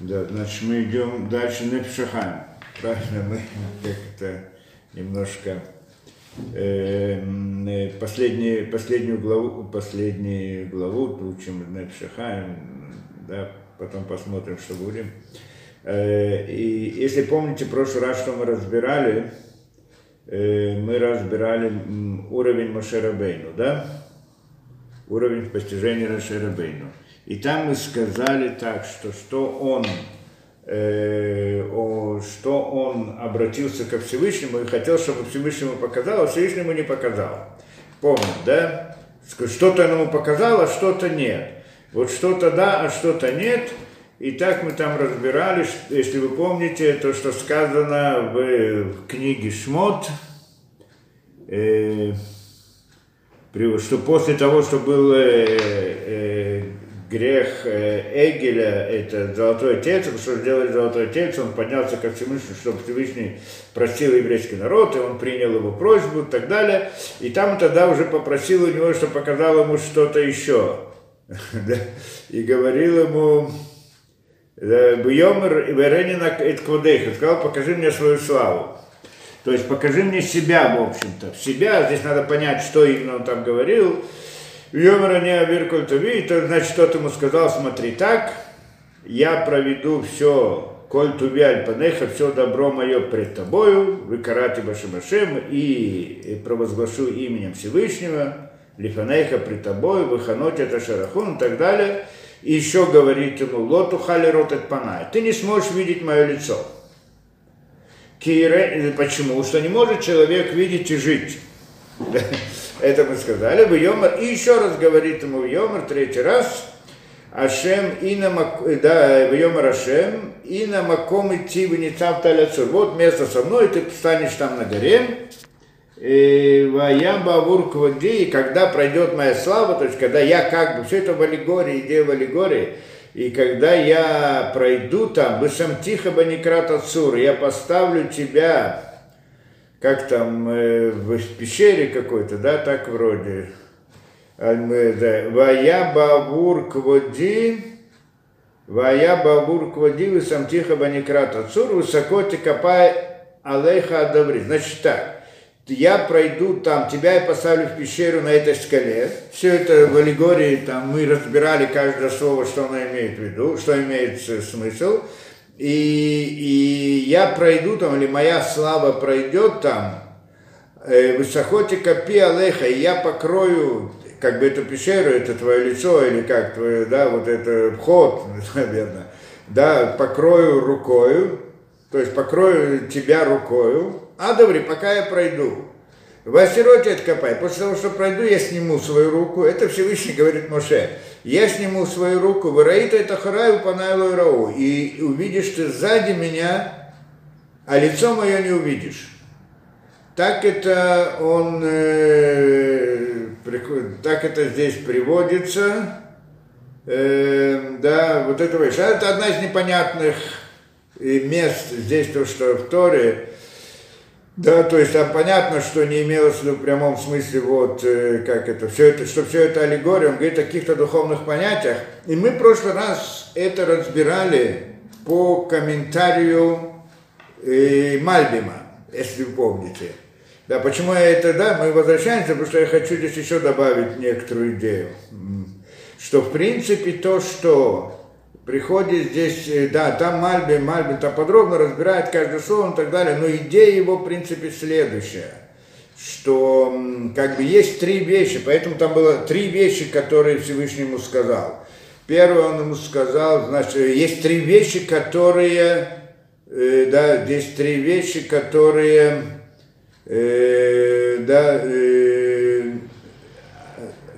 Да, значит, мы идем дальше на Нефеш Ахаим. Правильно, мы как-то немножко последнюю главу учим Нефеш Ахаим, да, потом посмотрим, что будем. И если помните, в прошлый раз, что мы разбирали уровень Моше Рабейну, да? Уровень постижения Моше Рабейну. И там мы сказали так, что он обратился ко Всевышнему и хотел, чтобы Всевышнему показал, а Всевышнему не показал. Помню, да? Что-то он ему показал, а что-то нет. Вот что-то да, а что-то нет. И так мы там разбирали, если вы помните, то, что сказано в книге Шмот, что после того, что был грех Эгеля, это золотой тельце, что сделали золотой тельце, он поднялся ко Всевышнему, чтобы Всевышний простил еврейский народ, и он принял его просьбу и так далее. И там тогда уже попросил у него, что показал ему что-то еще. И говорил ему... Бьемер Веренина Эдквадейха сказал, покажи мне свою славу. То есть покажи мне себя, в общем-то. Себя, здесь надо понять, что именно он там говорил. Бьемер не Аверкультуви, то значит, кто-то ему сказал, смотри так, я проведу все, коль туби альпанеха, все добро мое пред тобою, выкарати башимашем, и провозглашу именем Всевышнего, лифанеха пред тобою, выханоте ташарахун и так далее. И еще говорит ему, лоту халерот от панай, ты не сможешь видеть мое лицо. Почему? Что не может человек видеть и жить. Это мы сказали бы Йомар. И еще раз говорит ему Йомар, третий раз, Ашем и на маком идти в нецап таляцур. Вот место со мной, ты встанешь там на горе. И когда пройдет моя слава, то есть когда я как бы, все это в аллегории, идея в аллегории, и когда я пройду там, высам тихо баникрат отсур, я поставлю тебя, как там, в пещере какой-то, да, так вроде, вая бавур кводи, высам тихо баникрат отсур, высоко ты копай алейха адаври, значит так. Я пройду там, тебя я поставлю в пещеру на этой скале. Все это в аллегории, там мы разбирали каждое слово, что оно имеет в виду, что имеет смысл. И я пройду там, или моя слава пройдет там, высохоти копи алеха, и я покрою как бы эту пещеру, это твое лицо, или как твое, да, вот это вход, наверное, да, покрою рукою, то есть покрою тебя рукою. Адаври, пока я пройду. В Ассироте откопай. После того, что пройду, я сниму свою руку. Это Всевышний говорит Моше. Я сниму свою руку. Выраита это хараю панайлу и рау. И увидишь ты сзади меня, а лицо мое не увидишь. Так это он... так это здесь приводится. Да, вот это выше. Это одна из непонятных мест здесь, то, что в Торе. Да, то есть там понятно, что не имелось в прямом смысле, вот как это, все это, что все это аллегория, он говорит о каких-то духовных понятиях. И мы в прошлый раз это разбирали по комментарию Мальбима, если вы помните. Да, почему я это, да, мы возвращаемся, потому что я хочу здесь еще добавить некоторую идею. Что в принципе то, что... приходит здесь, да, там Мальбим там подробно разбирает каждое слово и так далее, но идея его, в принципе, следующая, что как бы есть три вещи, поэтому там было три вещи, которые Всевышний ему сказал. Первое он ему сказал, значит, есть три вещи, которые, да, здесь три вещи, которые, да,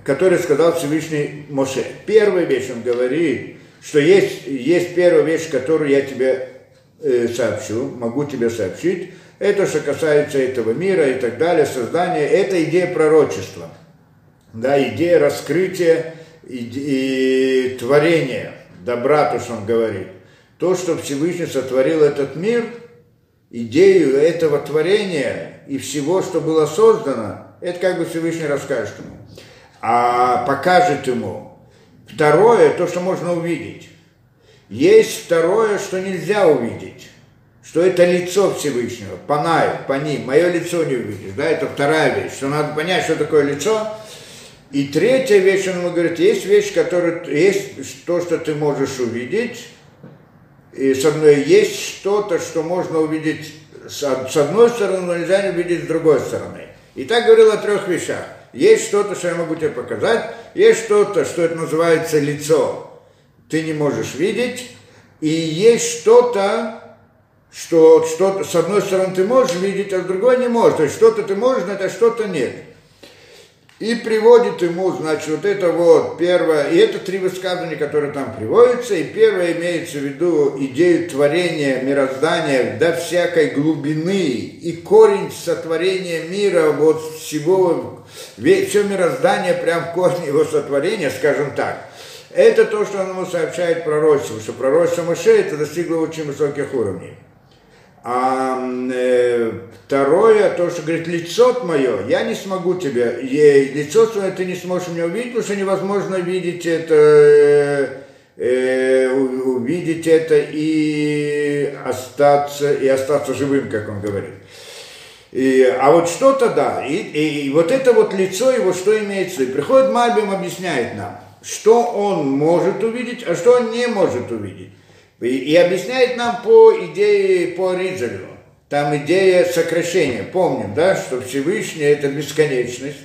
которые сказал Всевышний Моше. Первая вещь он говорит, что есть первая вещь, которую я тебе сообщу, могу тебе сообщить. Это, что касается этого мира и так далее, создания, это идея пророчества, да, идея раскрытия и творения, добра, то, что он говорит. То, что Всевышний сотворил этот мир, идею этого творения и всего, что было создано, это как бы Всевышний расскажет ему, а покажет ему. Второе, то, что можно увидеть. Есть второе, что нельзя увидеть, что это лицо Всевышнего, панай, паним, мое лицо не увидишь, да, это вторая вещь, что надо понять, что такое лицо. И третья вещь, он говорит, есть вещь, которая, есть то, что ты можешь увидеть, и со мной есть что-то, что можно увидеть с одной стороны, но нельзя увидеть с другой стороны. И так говорил о трех вещах. Есть что-то, что я могу тебе показать, есть что-то, что это называется лицо, ты не можешь видеть, и есть что-то, что с одной стороны ты можешь видеть, а с другой не можешь. То есть что-то ты можешь, а что-то нет. И приводит ему, значит, вот это вот первое, и это три высказывания, которые там приводятся, и первое имеется в виду идею творения мироздания до всякой глубины, и корень сотворения мира, вот всего, все мироздание прям корень его сотворения, скажем так. Это то, что он ему сообщает пророчеству, что пророчество Моше это достигло очень высоких уровней. А второе, то, что говорит, лицо мое, я не смогу тебе, лицо свое ты не сможешь меня увидеть, потому что невозможно увидеть это и остаться живым, как он говорит. А вот что-то, да, и вот это вот лицо его, что имеется, и приходит Мальбим, объясняет нам, что он может увидеть, а что он не может увидеть. И объясняет нам по идее, по Ризалю, там идея сокращения. Помним, да, что Всевышний – это бесконечность,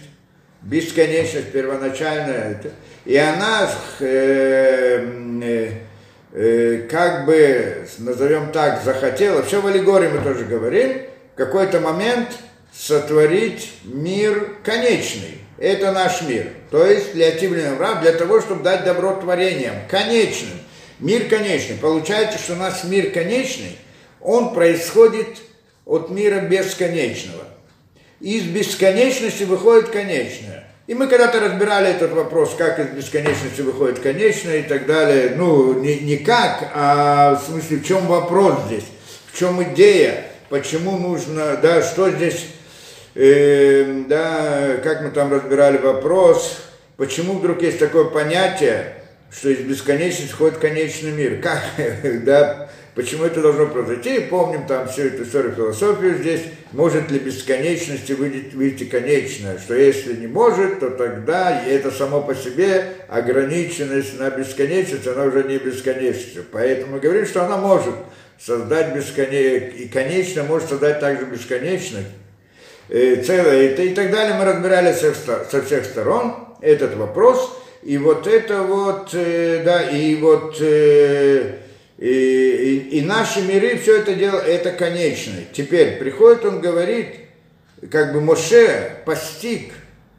бесконечность первоначальная. Это, и она как бы, назовем так, захотела, все в аллегории мы тоже говорим, в какой-то момент сотворить мир конечный. Это наш мир. То есть для того, чтобы дать добро творениям, конечным. Мир конечный. Получается, что у нас мир конечный, он происходит от мира бесконечного. Из бесконечности выходит конечное. И мы когда-то разбирали этот вопрос, как из бесконечности выходит конечное и так далее. Ну, не как, а в смысле, в чем вопрос здесь, в чем идея, почему нужно, да, что здесь, да, как мы там разбирали вопрос, почему вдруг есть такое понятие, что из бесконечности входит конечный мир. Как? Да? Почему это должно произойти? Помним там всю эту историю, философию здесь. Может ли бесконечности выйти конечное? Что если не может, то тогда это само по себе ограниченность на бесконечность, она уже не бесконечность. Поэтому мы говорим, что она может создать бесконечность, и конечно может создать также бесконечность. Целое и так далее. Мы разбирали со всех сторон этот вопрос. И вот это вот, да, и вот, и наши миры, все это дело, это конечное. Теперь приходит, он говорит, как бы Моше постиг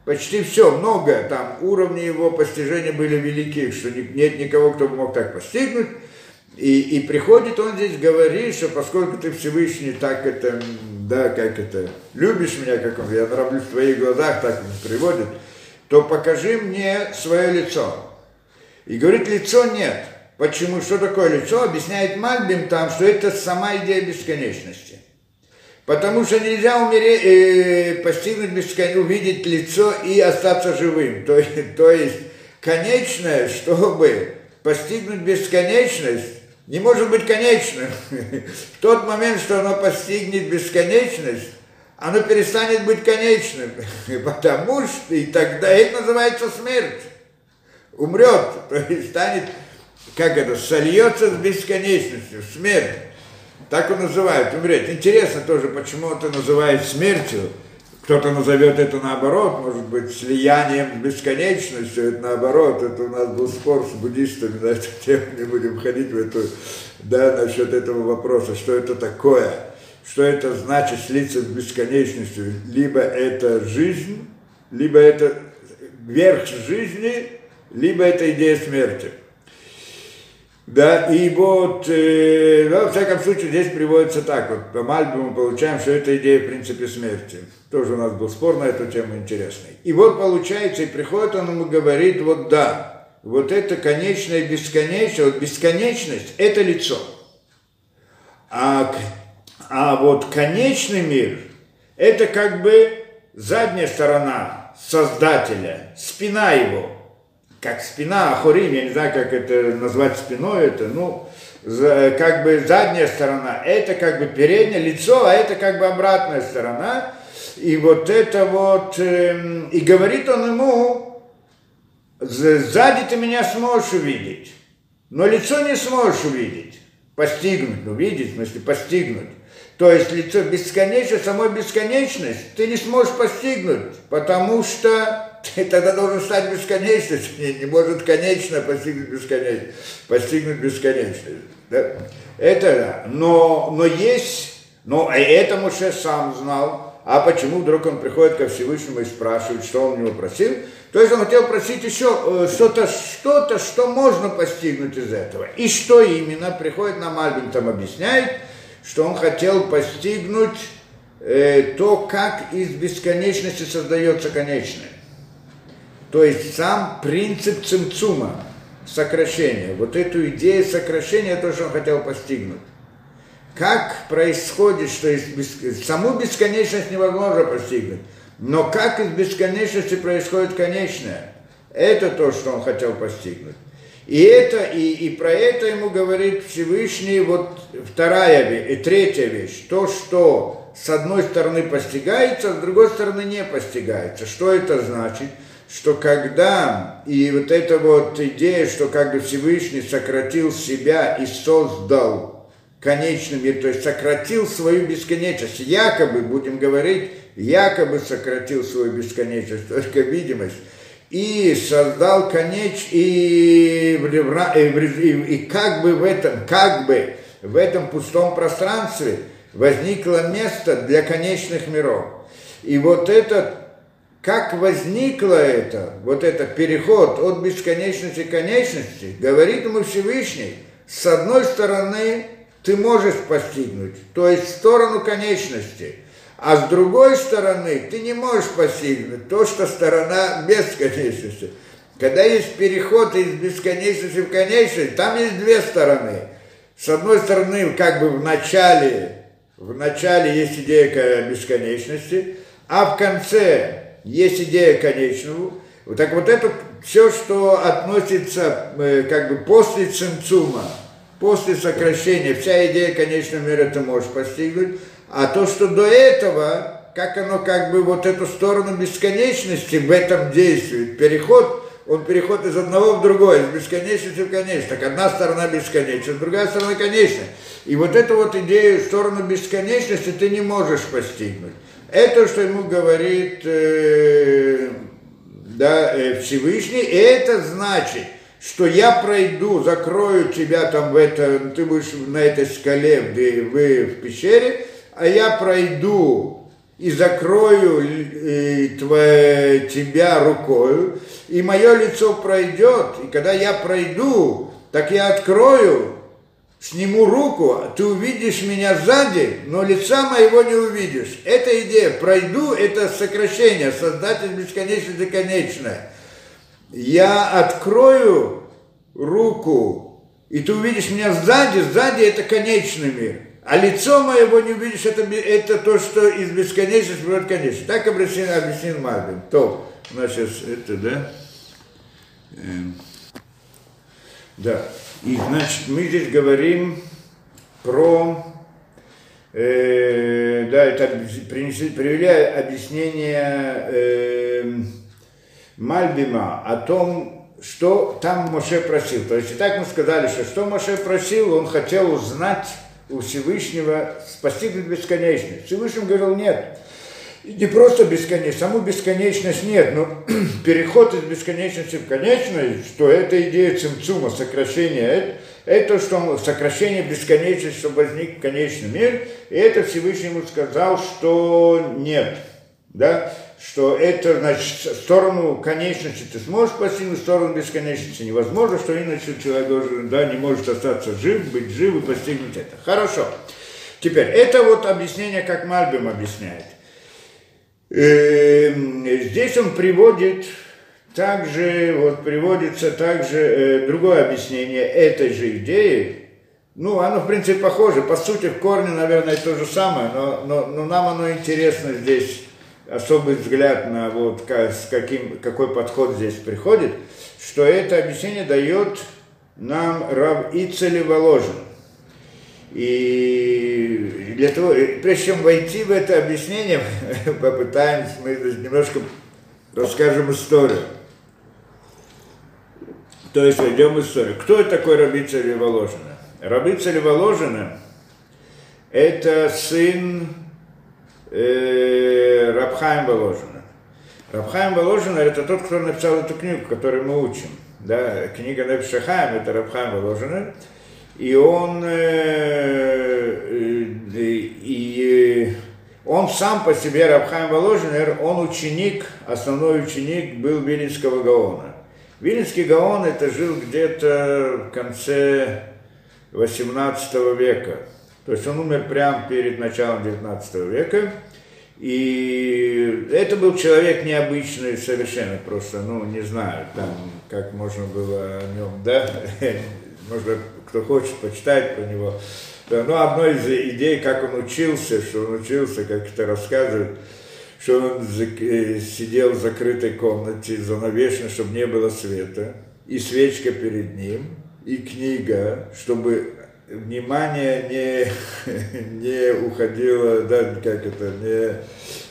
почти все, многое, там уровни его постижения были велики, что нет никого, кто бы мог так постигнуть. И приходит он здесь, говорит, что поскольку ты Всевышний, так это, да, как это, любишь меня, как он, я нравлюсь в твоих глазах, так он приводит, то покажи мне свое лицо. И говорит, лицо нет. Почему? Что такое лицо? Объясняет Мальбим там, что это сама идея бесконечности. Потому что нельзя умереть, постигнуть бесконечность, увидеть лицо и остаться живым. То есть конечное, чтобы постигнуть бесконечность, не может быть конечным. В тот момент, что оно постигнет бесконечность, оно перестанет быть конечным, потому что и тогда это называется смерть. Умрет, то есть станет, как это, сольется с бесконечностью, смерть. Так он называет, умреть. Интересно тоже, почему это называют смертью. Кто-то назовет это наоборот, может быть, слиянием с бесконечностью, это наоборот. Это у нас был спор с буддистами на эту тему, не будем ходить в эту, да, насчет этого вопроса, что это такое. Что это значит слиться с бесконечностью? Либо это жизнь, либо это верх жизни, либо это идея смерти. Да, и вот, во всяком случае, здесь приводится так. Вот по Мальбиму мы получаем, что это идея, в принципе, смерти. Тоже у нас был спор на эту тему интересный. И вот получается, и приходит он ему говорит, вот да, вот это конечное и бесконечное. Вот бесконечность – это лицо. А вот конечный мир – это как бы задняя сторона Создателя, спина его. как спина, ахурим, я не знаю, как это назвать спиной, это, ну, как бы задняя сторона, это как бы переднее лицо, а это как бы обратная сторона. И вот это вот, и говорит он ему, сзади ты меня сможешь увидеть, но лицо не сможешь увидеть, постигнуть, увидеть, в смысле постигнуть. То есть лицо бесконечное, самой бесконечность ты не сможешь постигнуть, потому что ты тогда должен стать бесконечностью, не может конечно постигнуть бесконечность. Постигнуть бесконечность, да? Это да. Но есть, но это Моше сам знал. А почему вдруг он приходит ко Всевышнему и спрашивает, что он у него просил? То есть он хотел просить еще что-то, что можно постигнуть из этого. И что именно? Приходит нам Мальбим, там объясняет, что он хотел постигнуть то, как из бесконечности создается конечное. То есть сам принцип цимцума, сокращения, вот эту идею сокращения, то, что он хотел постигнуть. Как происходит, что саму бесконечность невозможно постигнуть, но как из бесконечности происходит конечное, это то, что он хотел постигнуть. И это, и про это ему говорит Всевышний, вот вторая вещь, и третья вещь, то, что с одной стороны постигается, а с другой стороны не постигается. Что это значит? Что когда, и вот эта вот идея, что как бы Всевышний сократил себя и создал конечный мир, то есть сократил свою бесконечность, якобы, будем говорить, якобы сократил свою бесконечность, только видимость, и создал конечный, и как бы в этом пустом пространстве возникло место для конечных миров. И вот этот, как возникло это, вот этот переход от бесконечности к конечности, говорит ему Всевышний, с одной стороны ты можешь постигнуть, то есть в сторону конечности, а с другой стороны ты не можешь постигнуть то, что сторона бесконечности. Когда есть переход из бесконечности в конечность, там есть две стороны. С одной стороны, как бы в начале есть идея бесконечности, а в конце есть идея конечного. Вот так вот это все, что относится как бы после цимцума, после сокращения, вся идея конечного мира ты можешь постигнуть, а то, что до этого, как оно как бы вот эту сторону бесконечности в этом действует, переход, он переход из одного в другое, из бесконечности в конечность. Так одна сторона бесконечна, другая сторона конечна. И вот эту вот идею, сторону бесконечности ты не можешь постигнуть. Это, что ему говорит Всевышний, и это значит, что я пройду, закрою тебя там в этом, ты будешь на этой скале, где вы в пещере, а я пройду и закрою тебя рукою, и мое лицо пройдет, и когда я пройду, так я открою, сниму руку, ты увидишь меня сзади, но лица моего не увидишь. Эта идея, пройду, это сокращение, создать из бесконечности конечное. Я открою руку, и ты увидишь меня сзади, сзади это конечный мир. А лицо моего не увидишь, это то, что из бесконечности будет конечное. Так объяснил Мальбим. То, у нас сейчас это, да? Да. И, значит, мы здесь говорим про, это привели объяснение Мальбима о том, что там Моше просил. То есть, и так мы сказали, что Моше просил, он хотел узнать у Всевышнего, постигнуть бесконечность. Всевышний говорил, нет, не просто бесконечность, саму бесконечность нет, но переход из бесконечности в конечность, что это идея цимцума, сокращение, это что сокращение бесконечности, чтобы возник конечный мир, и это Всевышний ему сказал, что нет, да, что это, значит, сторону конечности ты сможешь постигнуть, сторону бесконечности невозможно, что иначе человек, да, не может остаться жив, быть жив и постигнуть это. Хорошо. Теперь, это вот объяснение, как Мальбим объясняет. Здесь он приводит также, вот приводится также другое объяснение этой же идеи. Ну, оно в принципе похоже, по сути в корне, наверное, то же самое, но нам оно интересно здесь особый взгляд на вот какой подход здесь приходит, что это объяснение дает нам Рав Ицеле Воложин. И для того, прежде чем войти в это объяснение, попытаемся, мы немножко расскажем историю. То есть войдем историю. Кто такой Рав Ицеле Воложин? Рав Ицеле Воложин – это сын Рав Хаим Воложина. Рав Хаим Воложина – это тот, кто написал эту книгу, которую мы учим. Да? Книга Нефеш Ахаим – это Рав Хаим Воложина. И он сам по себе, Рав Хаим Воложин, он ученик, основной ученик был Виленского Гаона. Виленский Гаон – это жил где-то в конце 18 века. То есть он умер прямо перед началом 19 века. И это был человек необычный совершенно, просто, ну, не знаю, там, как можно было о нем, да, можно, кто хочет, почитать про него. Но одной из идей, как он учился, как это рассказывают, что он сидел в закрытой комнате, занавешенной, чтобы не было света, и свечка перед ним, и книга, чтобы... Внимание не уходило, да, как это,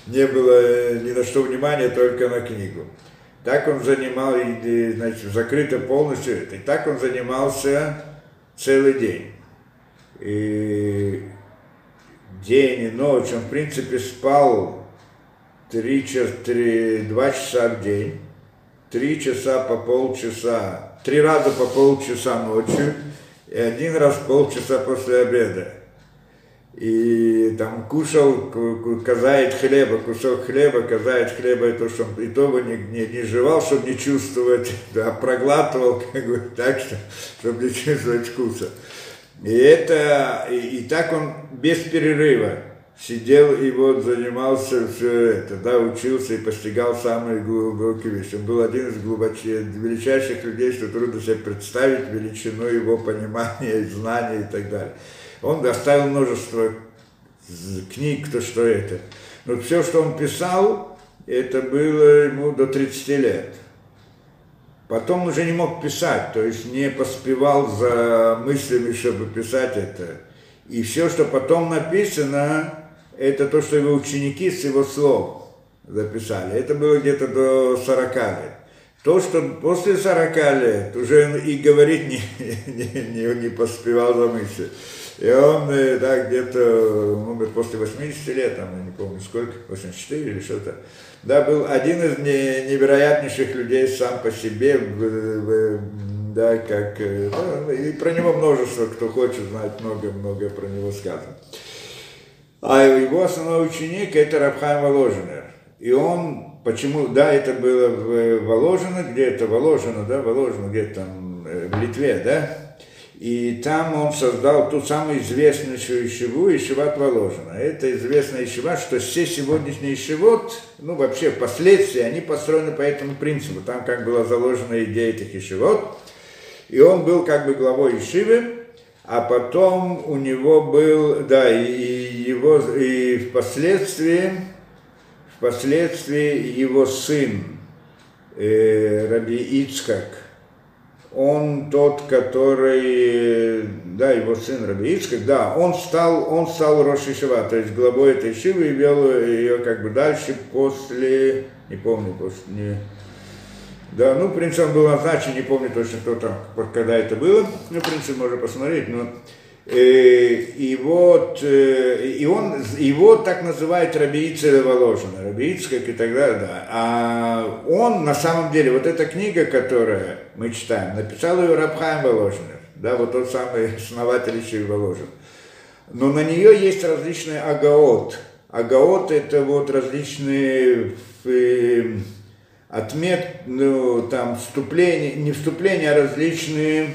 не было ни на что внимания, только на книгу. Так он занимал, значит, закрыто полностью это. И так он занимался целый день. И день и ночь, он в принципе спал 2 часа в день, 3 часа по полчаса, 3 раза по полчаса ночью. И один раз полчаса после обеда. И там кушал, кусок хлеба, это, чтобы и того не жевал, чтобы не чувствовать, а проглатывал, как бы, так, чтобы не чувствовать вкуса. И так он без перерыва сидел и вот занимался все это, да, учился и постигал самые глубокие вещи. Он был один из величайших людей, что трудно себе представить величину его понимания, знаний и так далее. Он оставил множество книг, то что это. Но все, что он писал, это было ему до 30 лет. Потом уже не мог писать, то есть не поспевал за мыслями, чтобы писать это. И все, что потом написано, это то, что его ученики с его слов записали. Это было где-то до 40 лет. То, что после 40 лет уже он и говорить не поспевал за мыслью. И он, да, где-то умер после 80 лет, там, я не помню сколько, 84 или что-то. Да, был один из невероятнейших людей сам по себе, да, как, да, и про него множество, кто хочет знать, много-много про него сказано. А его основной ученик – это Рав Хаим Воложин. И он, почему, да, это было в Воложино, где-то там в Литве, да? И там он создал ту самую известную ешиву, Ешиват Воложина. Это известная ешива, что все сегодняшние ешивот, ну вообще впоследствии, они построены по этому принципу. Там как была заложена идея этих ешивот. И он был как бы главой ешивы, а потом у него был, да, и впоследствии его сын Раби Ицхак, он тот, который, да, его сын Раби Ицхак, да, он стал рош ешива, то есть главой этой ешивы и вел ее как бы дальше после, не помню, да, ну, в принципе, он был назначен, не помню точно, кто там, когда это было, ну, в принципе, можно посмотреть, но, его так называют Раби Ицеле Воложин, Раби Ицхак и так далее, да, а он, на самом деле, вот эта книга, которую мы читаем, написал ее Рав Хаим Воложин, да, вот тот самый основатель Ишивы Воложин, но на нее есть различные агаот, это вот различные... вступления, а различные,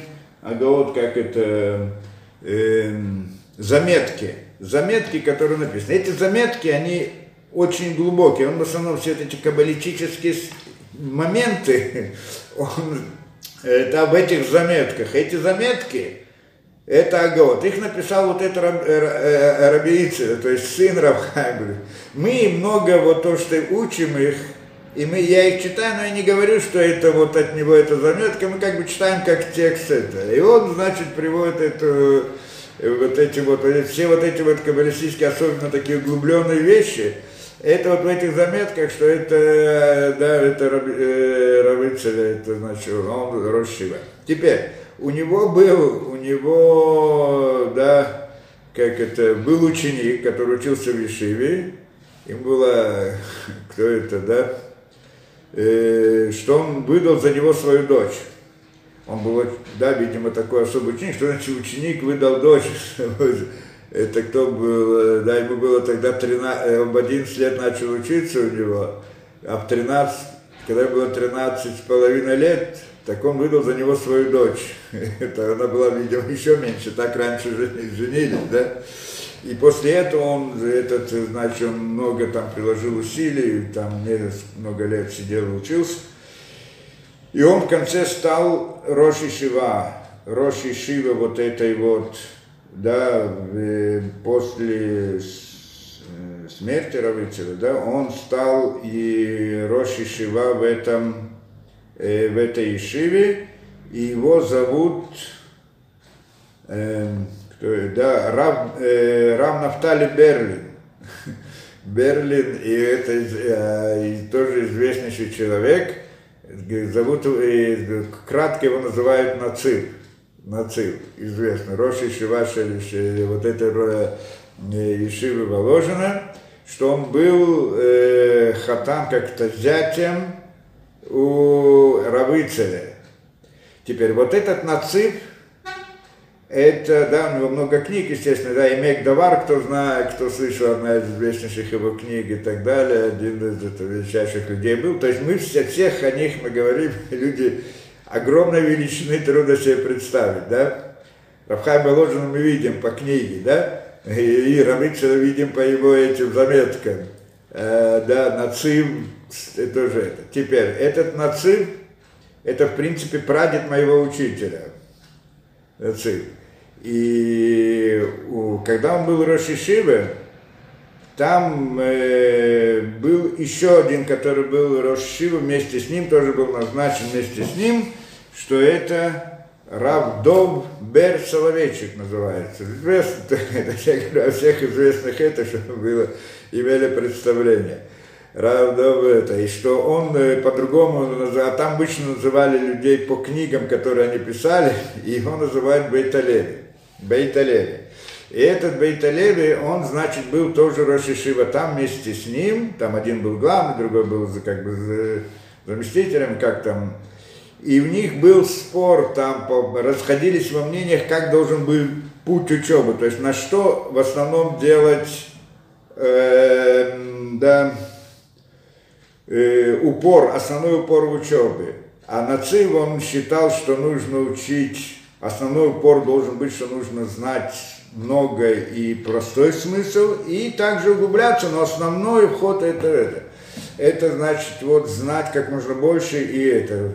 заметки, которые написаны. Эти заметки, они очень глубокие, он в основном все эти каббалистические моменты, в этих заметках, эти заметки, Это Агот. Их написал вот этот Раби Ицеле, то есть сын Рав Хаим. Мы много вот то, что учим их, и я их читаю, но я не говорю, что это вот от него это заметка, мы как бы читаем как текст это. И он, значит, приводит эту, все эти каббалистические, особенно такие углубленные вещи, это вот в этих заметках, что это, да, это Рав Ицеле, это значит, он Рошива. Теперь, был ученик, который учился в Ешиве, им было, что он выдал за него свою дочь. Он был, видимо, такой особый ученик, что значит ученик выдал дочь. Это кто был, ему было тогда 13, он в 11 лет начал учиться у него, а в 13, когда было 13,5 лет, так он выдал за него свою дочь. Это она была, видимо, еще меньше, так раньше женились, да? И после этого он много там приложил усилий, там много лет сидел, учился. И он в конце стал Рош Ешива после смерти Рав Ицеле, он стал и Рош Ешива в этой Ешиве, и его зовут Рав Нафтали Берлин, и это тоже известнейший человек, зовут, кратко его называют Нацив, известный, Рош Ешива Ешивы Воложина, что он был хатан как-то зятем у Рав Ицеле. Теперь вот этот Нацив, это, у него много книг, естественно, Имек Давар, кто слышал, одна из известнейших его книг и так далее, один из величайших людей был. То есть мы всех о них мы говорим, люди огромной величины, трудно себе представить, Рав Хаим Воложина мы видим по книге, и Рав Ицеле видим по его этим заметкам, Нацив, это же это. Теперь, этот Нацив, это, в принципе, прадед моего учителя, Нацив. И когда он был Рош Ешиве, там был еще один, который был Рош Ешиве, вместе с ним, тоже был назначен вместе с ним, что это Рав Дов Бер Соловейчик называется. Известно, я говорю о всех известных, это, чтобы было, имели представление. И что он по-другому называл, там обычно называли людей по книгам, которые они писали, и его называют Бейт ха-Леви. И этот Бейт ха-Леви, он, значит, был тоже Рош Ешива, там вместе с ним, там один был главный, другой был как бы заместителем, как там. И у них был спор, там расходились во мнениях, как должен быть путь учебы, то есть на что в основном делать, основной упор в учебе. А Нацив, он считал, что нужно учить, основной упор должен быть, что нужно знать много и простой смысл, и также углубляться, но основной вход это. Это значит знать как можно больше и это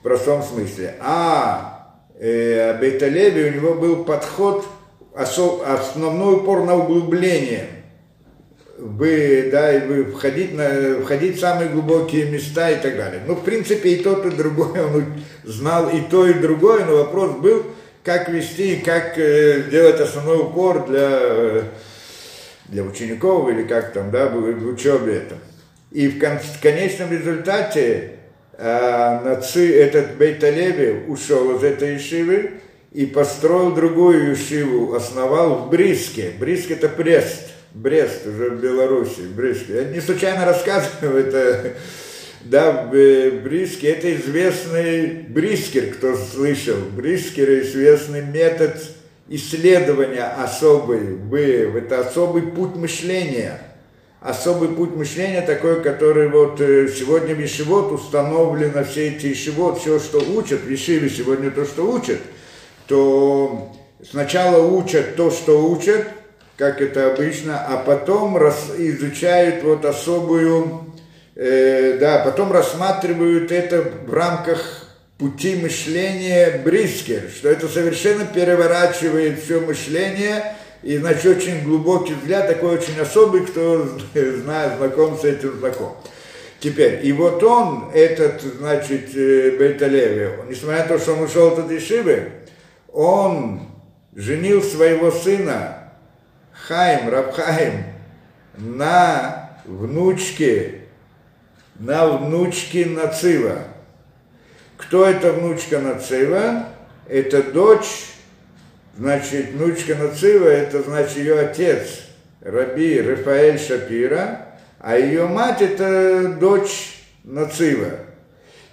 в простом смысле. А Бейт ха-Леви, у него был подход, основной упор на углубление. Входить в самые глубокие места и так далее. В принципе, и тот, и другой, он знал и то, и другое, но вопрос был, как вести, как делать основной упор для учеников или как там, в учебе это. И в конечном результате этот Бейт ха-Леви ушел из этой ешивы и построил другую ешиву, основал в Бриске. Бриск – это Брест, уже в Беларуси, в Бриске. Я не случайно рассказываю это. В Бриске, это известный Брискер, кто слышал. Брискер – известный метод исследования особый. Это особый путь мышления. Особый путь мышления такой, который сегодня в Ешивот установлено, все эти Ешивот, все, что учат, в Ешиве сегодня то, что учат, то сначала учат то, что учат, как это обычно, а потом изучают потом рассматривают это в рамках пути мышления Брискер, что это совершенно переворачивает все мышление, и, значит, очень глубокий взгляд, такой очень особый, кто знает, знаком с этим, знаком. Теперь, и вот он, этот, значит, Бейт ха-Леви, несмотря на то, что он ушел от Ешивы, он женил своего сына, Рав Хаим, на внучке Нацива. Кто эта внучка Нацива? Это дочь, значит, внучка Нацива, это, значит, ее отец, раби Рафаэль Шапира, а ее мать – это дочь Нацива.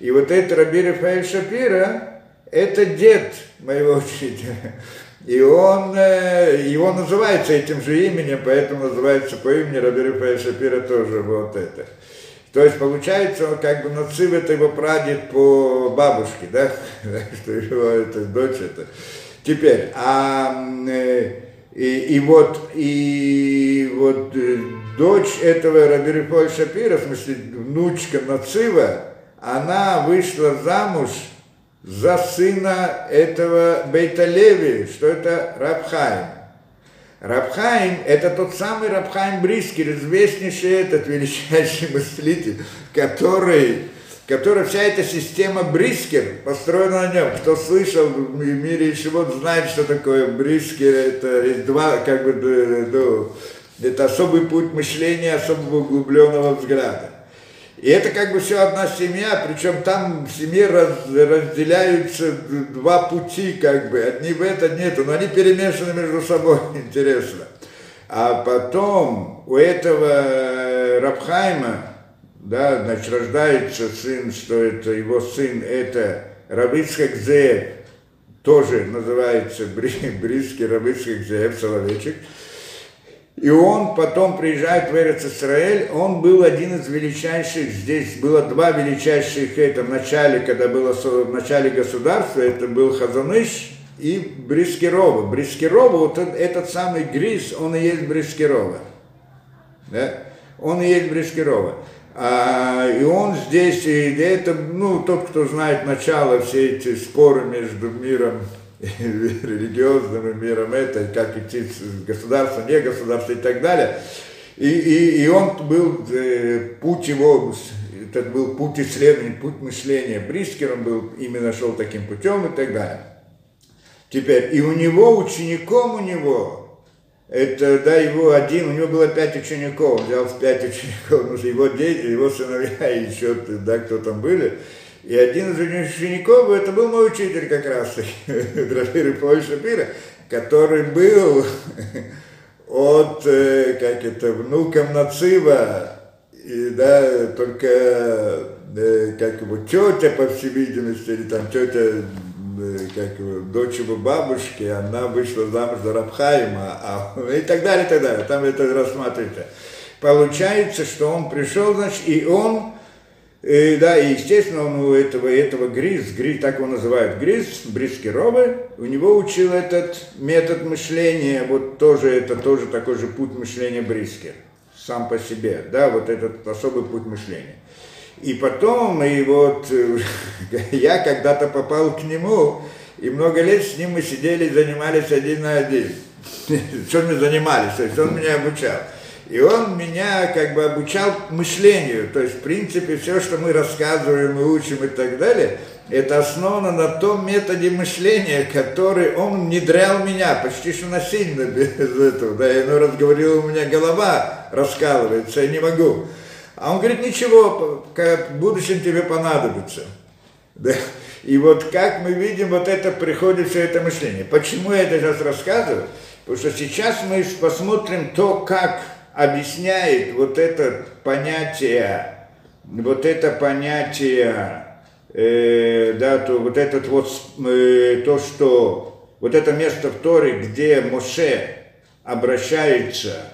И вот этот раби Рафаэль Шапира – это дед моего учителя. И он, его называется этим же именем, поэтому называется по имени раби Рафаэль Шапира тоже вот это. То есть, получается, он как бы Нацив – это его прадед по бабушке, да? Что его это дочь это. Теперь, и вот дочь этого раби Рафаэля Шапира, в смысле внучка Нацива, она вышла замуж за сына этого Бейт ха-Леви, что это Рав Хаим. Рав Хаим – это тот самый Рав Хаим Брискер, известнейший этот величайший мыслитель, который вся эта система Брискер построена на нем. Кто слышал в мире Ешивот, знает, что такое Брискер. Это два, как бы, это особый путь мышления, особого углубленного взгляда. И это как бы все одна семья, причем там в семье разделяются два пути, как бы, одни в это, одни в это, но они перемешаны между собой, интересно. А потом у этого Рав Хаима, да, значит, рождается сын, что это его сын, это Рав Ицеле Воложин, тоже называется Брискер, Рав Ицеле Воложин, Соловейчик. И он потом приезжает в Эрец-Исраэль, он был один из величайших, здесь было два величайших, это в начале, когда было в начале государства, это был Хазаныш и Брискерова. Брискерова, вот этот самый Грис, он и есть Брискерова, да? Он и есть Брискерова. И он здесь, и это, ну, тот, кто знает начало, все эти споры между миром религиозным миром, это как идти с государства, не государства и так далее. И он был, путь его, это был путь исследования, путь мышления Брискером был, именно шел таким путем и так далее. Теперь, и у него, учеником у него, это, да, его один, у него было 5 учеников, он взял 5 учеников, его дети, его сыновья и еще, да, кто там были. И один из учеников, это был мой учитель как раз, Рав Хаим Шапира, который был от, как это, внуком Нацива, и, да, только, как его, тетя, по всей видимости, или там тетя, как его, дочь его бабушки, она вышла замуж за Рав Хаима, и так далее, и так далее, там это рассматривается. Получается, что он пришел, значит, и он... И, да, и естественно, он у этого Грис, так его называют, Грис, Брискеровы, у него учил этот метод мышления, вот тоже, это тоже такой же путь мышления Брискер, сам по себе, да, вот этот особый путь мышления. И потом, и вот я когда-то попал к нему, и много лет с ним мы сидели, занимались один на один. Чем мы занимались, то есть он меня обучал. И он меня как бы обучал мышлению, то есть в принципе все, что мы рассказываем и учим и так далее, это основано на том методе мышления, который он внедрял в меня, почти что насильно без этого, да, я разговаривал, у меня голова раскалывается, я не могу. А он говорит, ничего, в будущем тебе понадобится. Да? И вот как мы видим, вот это приходит все это мышление. Почему я это сейчас рассказываю? Потому что сейчас мы посмотрим то, как объясняет вот это понятие, да, то, вот этот вот, то, что, вот это место в Торе, где Моше обращается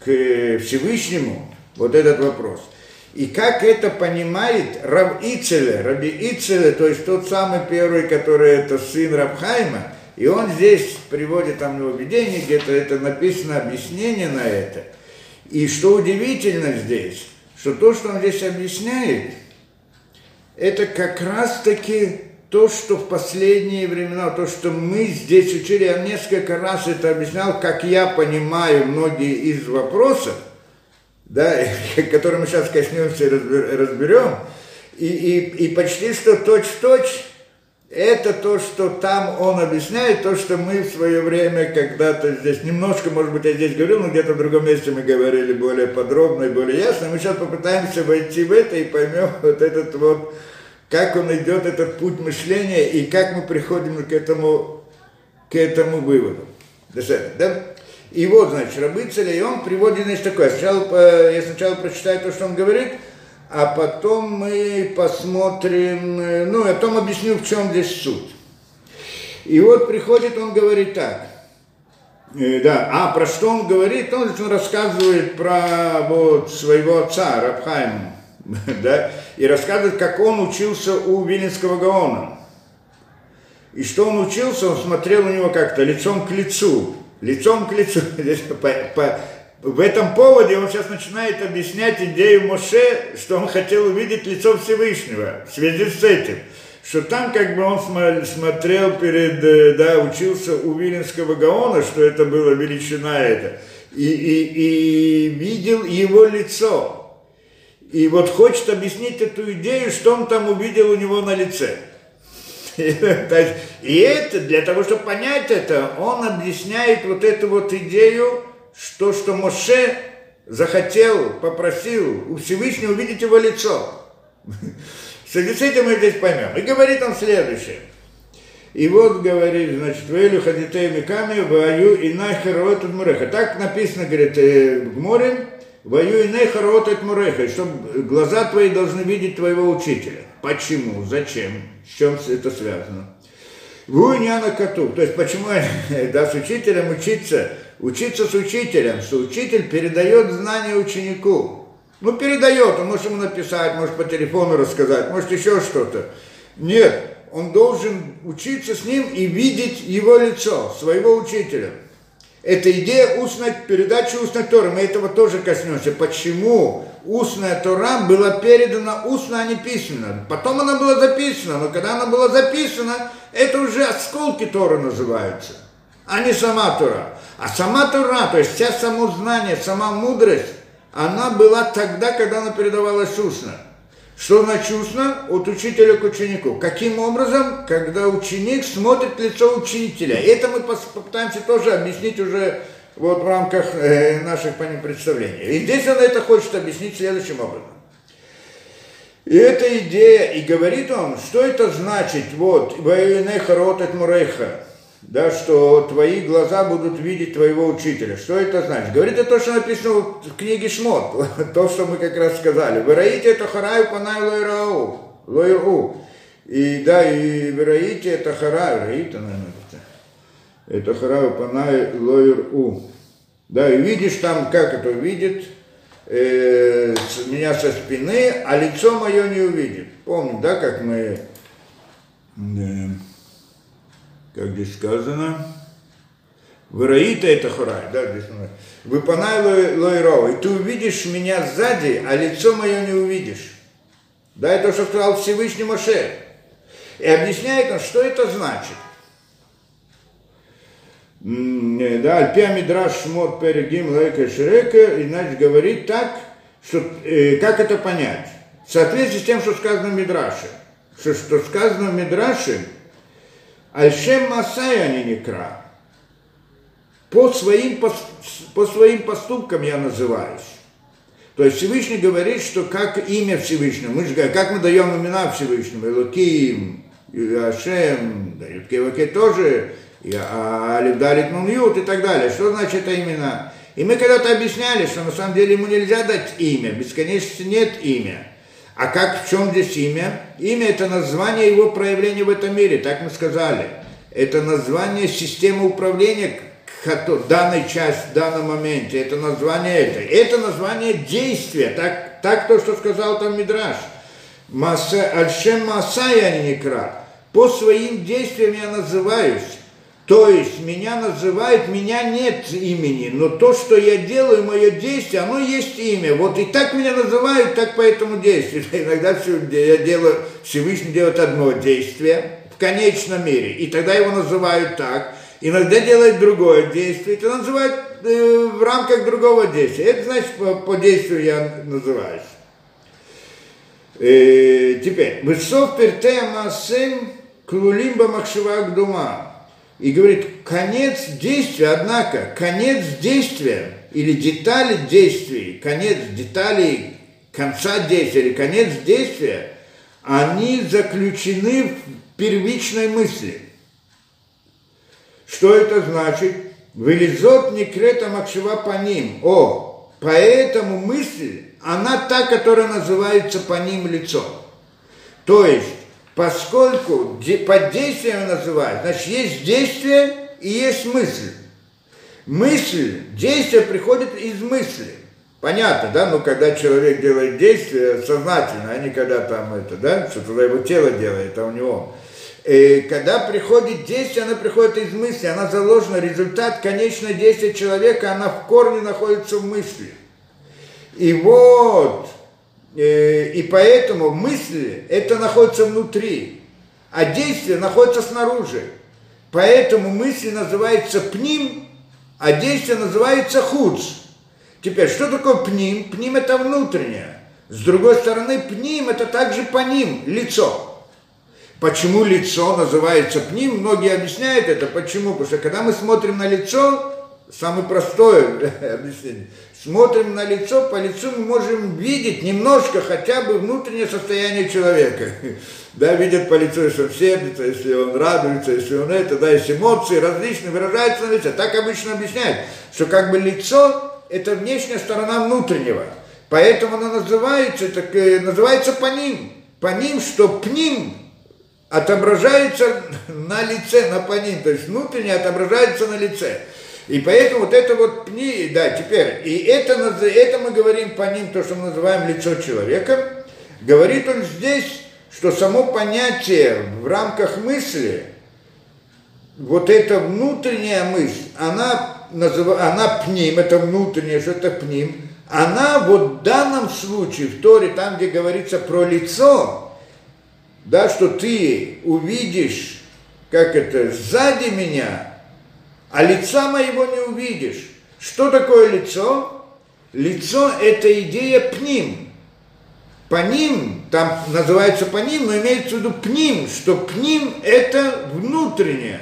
к Всевышнему, вот этот вопрос. И как это понимает Рав Ицеле, раби Ицеле, то есть тот самый первый, который это сын Рав Хаима, и он здесь приводит там его видение, где-то это написано объяснение на это. И что удивительно здесь, что то, что он здесь объясняет, это как раз-таки то, что в последние времена, то, что мы здесь учили, я несколько раз это объяснял, как я понимаю многие из вопросов, да, которые мы сейчас коснемся и разберем, и почти что точь-в-точь, это то, что там он объясняет, то, что мы в свое время когда-то здесь, немножко, может быть, я здесь говорил, но где-то в другом месте мы говорили более подробно и более ясно. Мы сейчас попытаемся войти в это и поймем вот этот вот, как он идет, этот путь мышления, и как мы приходим к этому выводу. Да? И вот, значит, Рав Ицеле, он приводит, значит, такое. Я сначала прочитаю то, что он говорит, а потом мы посмотрим, ну, я потом объясню, в чем здесь суть. И вот приходит, он говорит так. Да, а про что он говорит? Он рассказывает про вот своего отца, Рав Хаима, да, и рассказывает, как он учился у Виленского Гаона. И что он учился, он смотрел у него как-то лицом к лицу. Лицом к лицу. В этом поводе он сейчас начинает объяснять идею Моше, что он хотел увидеть лицо Всевышнего в связи с этим. Что там как бы он смотрел перед, да, учился у Виленского Гаона, что это была величина это, и видел его лицо. И вот хочет объяснить эту идею, что он там увидел у него на лице. И это, для того, чтобы понять это, он объясняет вот эту вот идею, что Моше захотел, попросил у Всевышнего увидеть его лицо. С этим мы здесь поймем. И говорит он следующее. И вот говорит, значит, «Вэлю хадитей миками, ваю инай хароот от муреха». Так написано, говорит, в Гморе, «Ваю инай хароот от муреха», чтобы глаза твои должны видеть твоего учителя. Почему? Зачем? С чем это связано? «Вуйняна коту». То есть, почему, да, с учителем учиться... Учиться с учителем, что учитель передает знания ученику. Ну, передает, он может ему написать, может по телефону рассказать, может еще что-то. Нет, он должен учиться с ним и видеть его лицо, своего учителя. Это идея устной, передачи устной Торы, мы этого тоже коснемся. Почему устная Тора была передана устно, а не письменно? Потом она была записана, но когда она была записана, это уже осколки Торы называются, а не сама Тора. А сама Тора, то есть вся само знание, сама мудрость, она была тогда, когда она передавалась устно. Что значит устно? От учителя к ученику. Каким образом? Когда ученик смотрит лицо учителя. Это мы попытаемся тоже объяснить уже вот в рамках наших представлений. И здесь он это хочет объяснить следующим образом. И эта идея, и говорит он, что это значит, вот, «Ваэйнеха ротет мурейха». Да, что твои глаза будут видеть твоего учителя. Что это значит? Говорит, это то, что написано в книге Шмот, то, что мы как раз сказали. «Вераите это хараю панай лойрау». И да, и «Вераите это хараю». «Вераите», наверное, это хараю панай лойрау. Да, и видишь там, как это видит, меня со спины, а лицо мое не увидит. Помню, да, как мы... Как здесь сказано, «Вераита это хурай», да, здесь мы. «Выпанай лойрау», и ты увидишь меня сзади, а лицо мое не увидишь. Да, это что сказал Всевышний Моше. И объясняет нам, что это значит. Да, «Альпия мидраш шмот перегим лайка шрека», иначе говорит так, что, как это понять? В соответствии с тем, что сказано в Мидраше. Что сказано в Мидраше, «Альшем масай они не кра». По своим поступкам я называюсь. То есть Всевышний говорит, что как имя Всевышнего, мы же говорим, как мы даем имена Всевышнему, Элоким, Ашем, да, Юткеваке тоже, Алибдалит Муньют и так далее. Что значит это имена? И мы когда-то объясняли, что на самом деле ему нельзя дать имя, бесконечности нет имя. А как, в чем здесь имя? Имя – это название его проявления в этом мире, так мы сказали. Это название системы управления данной части, в данном моменте. Это название это. Это название действия, так то, что сказал там Мидраш. «Альшем Маасая Никра». По своим действиям я называюсь. То есть меня называют, меня нет имени, но то, что я делаю, мое действие, оно есть имя. Вот и так меня называют, так по этому действию. Иногда я делаю, Всевышний делает одно действие, конечном мире, и тогда его называют так, иногда делает другое действие, это называют в рамках другого действия, это значит по действию я называюсь. Теперь, «Высов пертея массэм клулимба макшивак дума». И говорит, конец действия, однако, конец действия или детали действий, конец деталей конца действия или конец действия, они заключены в первичной мысли. Что это значит? «Вылезот некрета макшива по ним». О, поэтому мысль, она та, которая называется по ним лицом. То есть, поскольку под действием называют, значит, есть действие и есть мысль. Мысль, действие приходит из мысли. Понятно, да? Ну, когда человек делает действие сознательно, а не когда там это, да? Что-то его тело делает, а у него. И когда приходит действие, оно приходит из мысли, она заложена, результат, конечное действие человека, она в корне находится в мысли. И вот... И поэтому мысли, это находится внутри, а действие находится снаружи. Поэтому мысли называется пним, а действие называется хуц. Теперь, что такое пним? Пним – это внутреннее. С другой стороны, пним – это также паним, лицо. Почему лицо называется пним? Многие объясняют это. Почему? Потому что когда мы смотрим на лицо, самое простое объяснение – смотрим на лицо, по лицу мы можем видеть немножко хотя бы внутреннее состояние человека. Да, видят по лицу, если он сердится, если он радуется, если он это, да, есть эмоции различные, выражаются на лице. Так обычно объясняют, что как бы лицо – это внешняя сторона внутреннего. Поэтому оно называется, так, называется паним. Паним, что пним отображается на лице, на паним, то есть внутреннее отображается на лице. И поэтому вот это вот пни, да, теперь, и это мы говорим по ним, то, что мы называем лицо человека. Говорит он здесь, что само понятие в рамках мысли, вот эта внутренняя мысль, она пним, это внутреннее, что это пним, она вот в данном случае, в Торе, там, где говорится про лицо, да, что ты увидишь, как это, сзади меня, а лица моего не увидишь. Что такое лицо? Лицо – это идея пним. Паним, там называется паним, но имеется в виду пним, что пним – это внутреннее.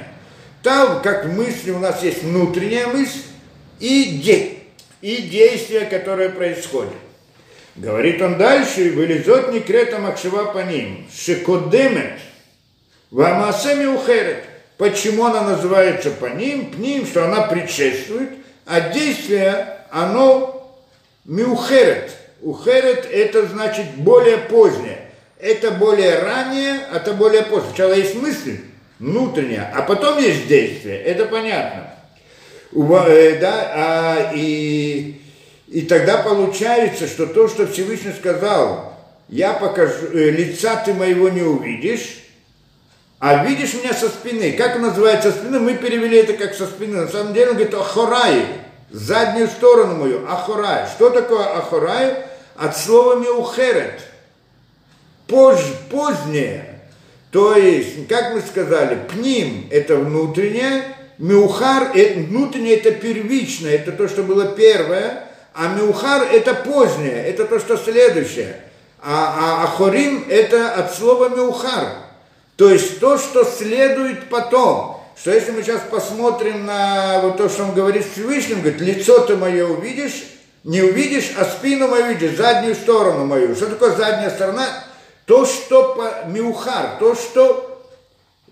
Там, как в мысли, у нас есть внутренняя мысль и действие, которое происходит. Говорит он дальше, «Вылезот некрета макшива паним, шекодемет, вамасеми ухерет». Почему она называется паним, пним, что она предшествует, а действие, оно миухерет. Ухерет – это значит более позднее. Это более раннее, а это более позднее. Сначала есть мысль внутренняя, а потом есть действие. Это понятно. И тогда получается, что то, что Всевышний сказал, я покажу, лица ты моего не увидишь, а видишь меня со спины. Как называется со спины? Мы перевели это как со спины. На самом деле он говорит «ахорай», заднюю сторону мою, «ахорай». Что такое «ахорай»? От слова «меухерет», позднее. То есть, как мы сказали, «пним» – это внутреннее, «меухар» – внутреннее, это первичное, это то, что было первое, а «меухар» – это позднее, это то, что следующее. А «ахорим» – это от слова «меухар». То есть то, что следует потом, что если мы сейчас посмотрим на вот то, что он говорит с Всевышним, говорит, лицо ты мое увидишь, не увидишь, а спину мою видишь, заднюю сторону мою. Что такое задняя сторона? То, что миухар, то, что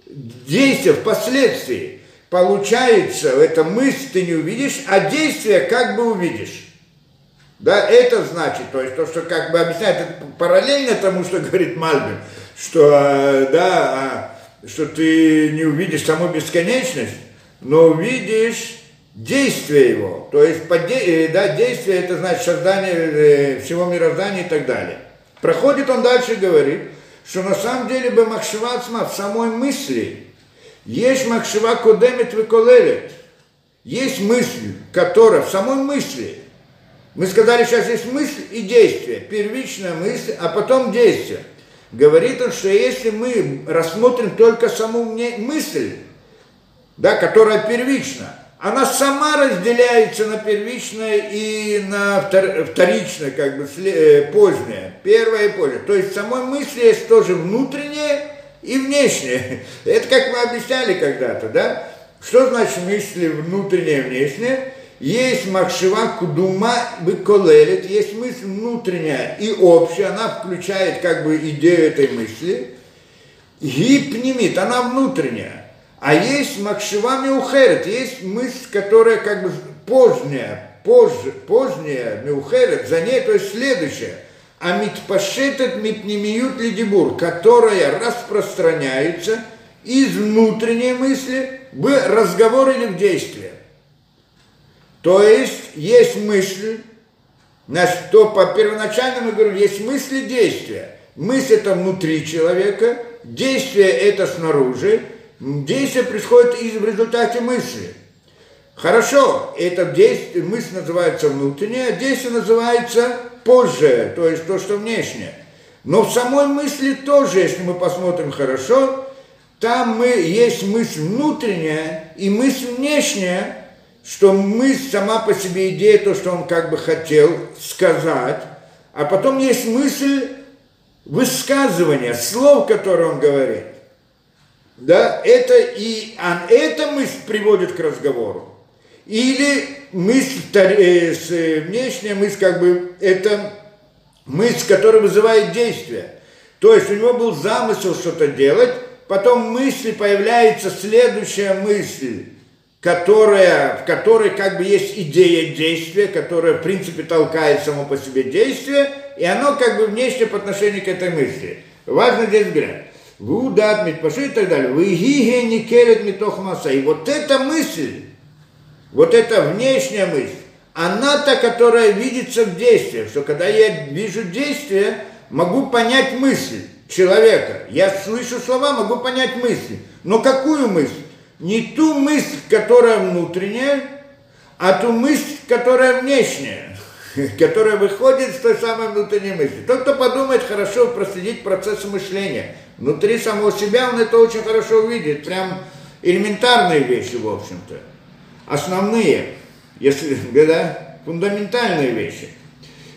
действие впоследствии получается, это мысль ты не увидишь, а действие как бы увидишь. Да, это значит, то есть то, что как бы объясняет, это параллельно тому, что говорит Мальбим, что, да, что ты не увидишь саму бесконечность, но увидишь действие его. То есть да, действие – это значит создание всего мироздания и так далее. Проходит он дальше и говорит, что на самом деле бы махшива ацма в самой мысли есть махшива кодемет веколелет. Есть мысль, которая в самой мысли. Мы сказали, сейчас есть мысль и действие. Первичная мысль, а потом действие. Говорит он, что если мы рассмотрим только саму мысль, да, которая первична, она сама разделяется на первичное и на вторичное, как бы позднее, первое и позднее. То есть в самой мысли есть тоже внутреннее и внешнее. Это как мы объясняли когда-то, да? Что значит мысли внутреннее и внешнее? Есть махшива кудума беколелет, есть мысль внутренняя и общая, она включает как бы идею этой мысли. Гипнемит, она внутренняя. А есть махшива меухерет, есть мысль, которая как бы поздняя меухерет, за ней, то есть следующая. А митпашетет митнемиют лидибур, которая распространяется из внутренней мысли в разговор или в действие. То есть, есть мысль, значит, то по первоначальному, говорю, есть мысли действия. Мысль – это внутри человека, действие – это снаружи, действие происходит в результате мысли. Хорошо, это действие, мысль называется внутренняя, а действие называется позже, то есть то, что внешнее. Но в самой мысли тоже, если мы посмотрим хорошо, там есть мысль внутренняя и мысль внешняя, что мысль сама по себе идея, то, что он как бы хотел сказать, а потом есть мысль высказывания, слов, которые он говорит. Да, это и эта мысль приводит к разговору. Или мысль, внешняя мысль, как бы, это мысль, которая вызывает действие. То есть у него был замысел что-то делать, потом в мысли появляется следующая мысль, в которой как бы есть идея действия, которая в принципе толкает само по себе действие, и оно как бы внешне по отношению к этой мысли. Важно здесь говорить. Вы удат, митпаши и так далее. Вы гиге не керет митохмаса. И вот эта мысль, вот эта внешняя мысль, она та, которая видится в действии, что когда я вижу действие, могу понять мысль человека. Я слышу слова, могу понять мысль. Но какую мысль? Не ту мысль, которая внутренняя, а ту мысль, которая внешняя, которая выходит с той самой внутренней мысли. Тот, кто подумает, хорошо проследить процесс мышления. Внутри самого себя он это очень хорошо увидит. Прям элементарные вещи, в общем-то. Основные, если, да, фундаментальные вещи.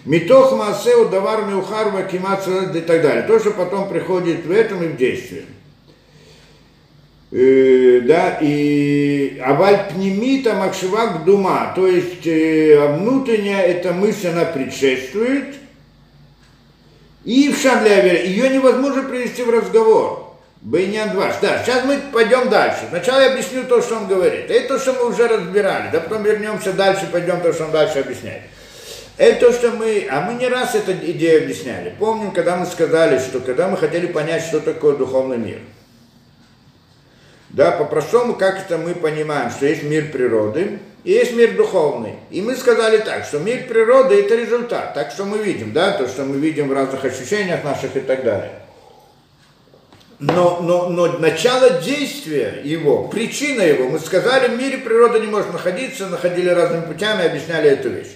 Митох маасеу давар меухарва кимацу и так далее. То, что потом приходит в этом и в действии. Да, и авальпнемита макшивак дума, то есть внутренняя эта мысль, она предшествует, и в шанляве ее невозможно привести в разговор. Бейнян 2. Да, сейчас мы пойдем дальше. Сначала я объясню то, что он говорит. Это то, что мы уже разбирали, да потом вернемся дальше, пойдем то, что он дальше объясняет. Это то, что мы не раз эту идею объясняли. Помним, когда мы сказали, что когда мы хотели понять, что такое духовный мир. Да, по-простому, как это мы понимаем, что есть мир природы и есть мир духовный. И мы сказали так, что мир природы – это результат, так что мы видим, да, то, что мы видим в разных ощущениях наших и так далее. Но начало действия его, причина его, мы сказали, в мире природы не может находиться, находили разными путями, объясняли эту вещь.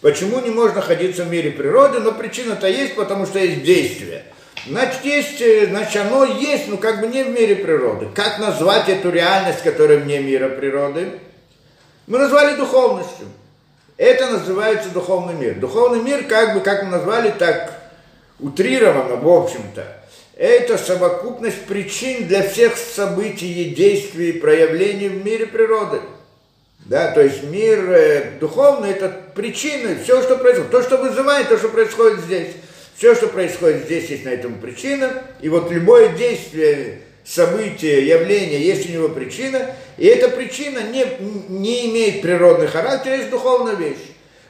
Почему не может находиться в мире природы, но причина-то есть, потому что есть действие. Значит, оно есть, но как бы не в мире природы. Как назвать эту реальность, которая вне мира природы? Мы назвали духовностью. Это называется духовный мир. Духовный мир, как бы, как мы назвали, так утрированно, в общем-то. Это совокупность причин для всех событий, действий, проявлений в мире природы. Да, то есть мир духовный – это причины, все, что происходит. То, что вызывает, то, что происходит здесь. Все, что происходит здесь, есть на этом причина. И вот любое действие, событие, явление, есть у него причина. И эта причина не имеет природный характер, есть духовная вещь.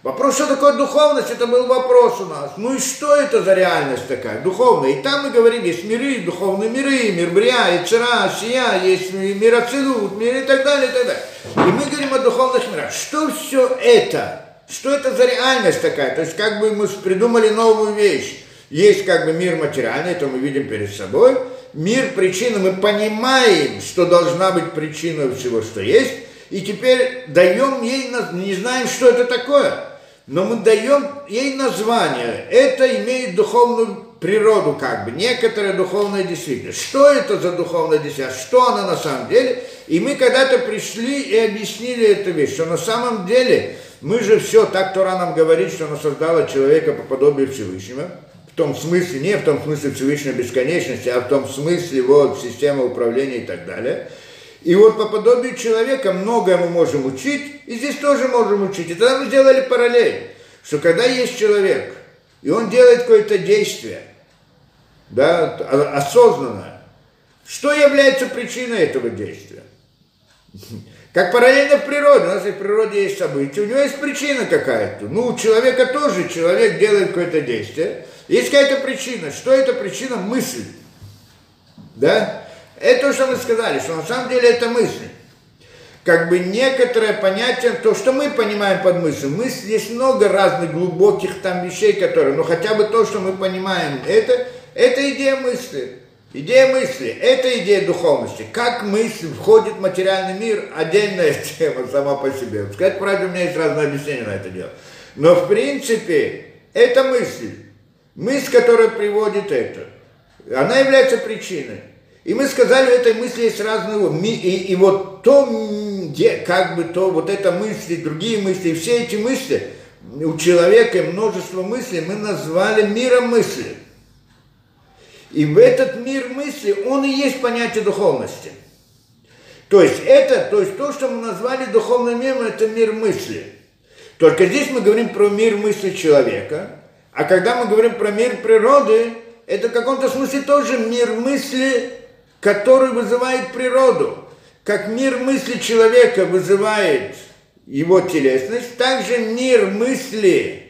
Вопрос, что такое духовность, это был вопрос у нас. Ну и что это за реальность такая, духовная? И там мы говорим, есть миры, духовные миры, мир Брия, Йецира, Ассия, есть мир Ацилут, мир и так далее, и так далее. И мы говорим о духовных мирах. Что все это? Что это за реальность такая? То есть как бы мы придумали новую вещь. Есть как бы мир материальный, это мы видим перед собой. Мир причины, мы понимаем, что должна быть причина всего, что есть. И теперь даем ей, не знаем, что это такое. Но мы даем ей название. Это имеет духовную природу как бы, некоторая духовная действительность. Что это за духовная действительность? Что она на самом деле? И мы когда-то пришли и объяснили эту вещь, что на самом деле мы же все, так Тора нам говорит, что она создала человека по подобию Всевышнего. В том смысле, не в том смысле Всевышней бесконечности, а в том смысле вот системы управления и так далее. И вот по подобию человека многое мы можем учить, и здесь тоже можем учить. И тогда мы сделали параллель, что когда есть человек, и он делает какое-то действие, да, осознанное, что является причиной этого действия? Как параллельно в природе, у нас в природе есть события, у него есть причина какая-то. Ну, у человека тоже, человек делает какое-то действие, есть какая-то причина. Что это причина? Мысль. Да? Это то, что мы сказали, что на самом деле это мысль. Как бы некоторое понятие, то, что мы понимаем под мыслью. Мысль, есть много разных глубоких там вещей, которые, но хотя бы то, что мы понимаем, это идея мысли. Идея мысли, это идея духовности. Как мысль входит в материальный мир, отдельная тема сама по себе. Сказать правду, у меня есть разные объяснения на это дело. Но в принципе, это мысль. Мысль, которая приводит это. Она является причиной. И мы сказали, у этой мысли есть разные уровни. И вот то, как бы то, вот это мысли, другие мысли, все эти мысли, у человека множество мыслей мы назвали миром мысли. И в этот мир мысли, он и есть понятие духовности. То есть это, то есть то, что мы назвали духовным миром, это мир мысли. Только здесь мы говорим про мир мысли человека, а когда мы говорим про мир природы, это в каком-то смысле тоже мир мысли, который вызывает природу. Как мир мысли человека вызывает его телесность, также мир мысли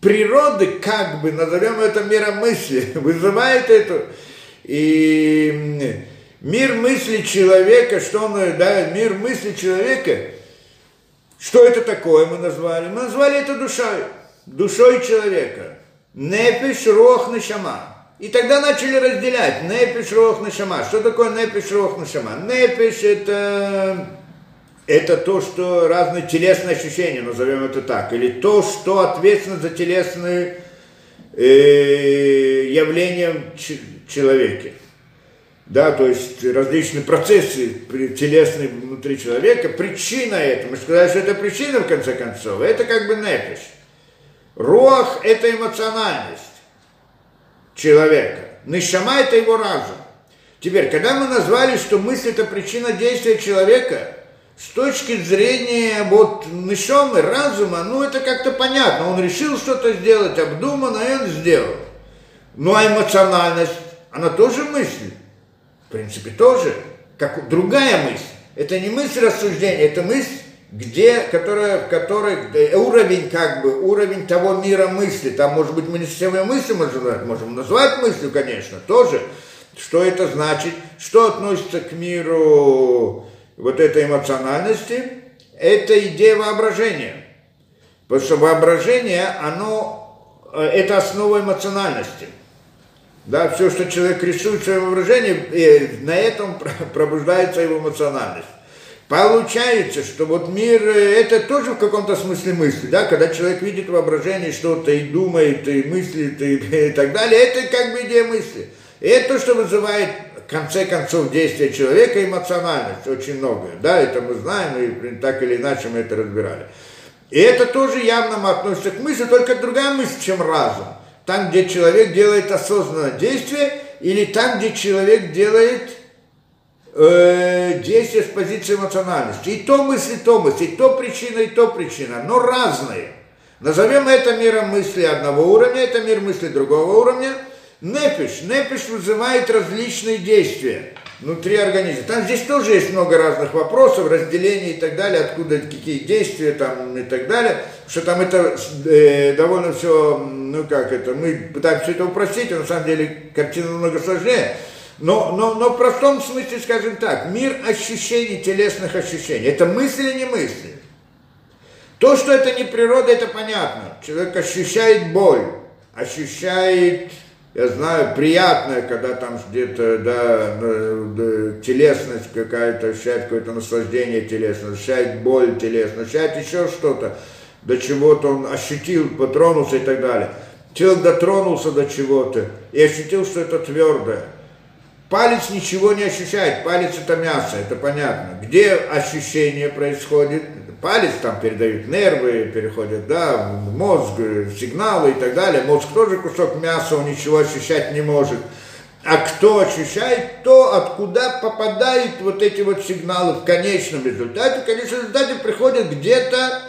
природы, как бы, назовем это миром мысли, вызывает это. И мир мысли человека, что он, да, мир мысли человека, что это такое мы назвали? Мы назвали это душой, душой человека. Нефеш, рох, нешама. И тогда начали разделять нефеш, рох, нешама. Что такое нефеш, рох, нешама? Нефеш это то, что разные телесные ощущения, назовем это так, или то, что ответственно за телесные явления в человеке. Да, то есть различные процессы телесные внутри человека. Причина этому, мы сказали, что это причина в конце концов, это как бы нефеш. Рох – это эмоциональность человека. Нешама – это его разум. Теперь, когда мы назвали, что мысль – это причина действия человека, с точки зрения вот нешамы, разума, ну это как-то понятно. Он решил что-то сделать, обдуманно, и он сделал. Ну а эмоциональность, она тоже мысль. В принципе, тоже. Как другая мысль. Это не мысль рассуждения, это мысль, в которой уровень, как бы, уровень того мира мысли, там, может быть, мы не совсем ее мысли можем назвать мыслью, конечно, тоже, что это значит, что относится к миру вот этой эмоциональности, это идея воображения, потому что воображение, оно, это основа эмоциональности, да, все, что человек рисует в своем воображении, на этом пробуждается его эмоциональность. Получается, что вот мир, это тоже в каком-то смысле мысли, да, когда человек видит воображение что-то и думает, и мыслит, и так далее, это как бы идея мысли. И это то, что вызывает, в конце концов, действие человека, эмоциональность, очень многое, да, это мы знаем, и так или иначе мы это разбирали. И это тоже явно относится к мысли, только другая мысль, чем разум. Там, где человек делает осознанное действие, или там, где человек делает действие с позиции эмоциональности. И то мысли, то мысли, и то причина, но разные. Назовем это миром мысли одного уровня, это мир мысли другого уровня. Нефеш. Нефеш вызывает различные действия внутри организма. Там здесь тоже есть много разных вопросов, разделений и так далее, откуда какие действия там и так далее. Что там это довольно все, ну как это, мы пытаемся это упростить, а на самом деле картина намного сложнее. Но в простом смысле, скажем так, мир ощущений, телесных ощущений. Это мысли или не мысли? То, что это не природа, это понятно. Человек ощущает боль, ощущает, я знаю, приятное, когда там где-то, да, телесность какая-то, ощущает какое-то наслаждение телесное, ощущает боль телесную, ощущает еще что-то, до чего-то он ощутил, потронулся и так далее. Человек дотронулся до чего-то и ощутил, что это твердое. Палец ничего не ощущает, палец это мясо, это понятно. Где ощущение происходит? Палец там передают нервы, переходят, да, мозг, сигналы и так далее. Мозг тоже кусок мяса, он ничего ощущать не может. А кто ощущает, то откуда попадают вот эти вот сигналы в конечном результате. В конечном результате приходят где-то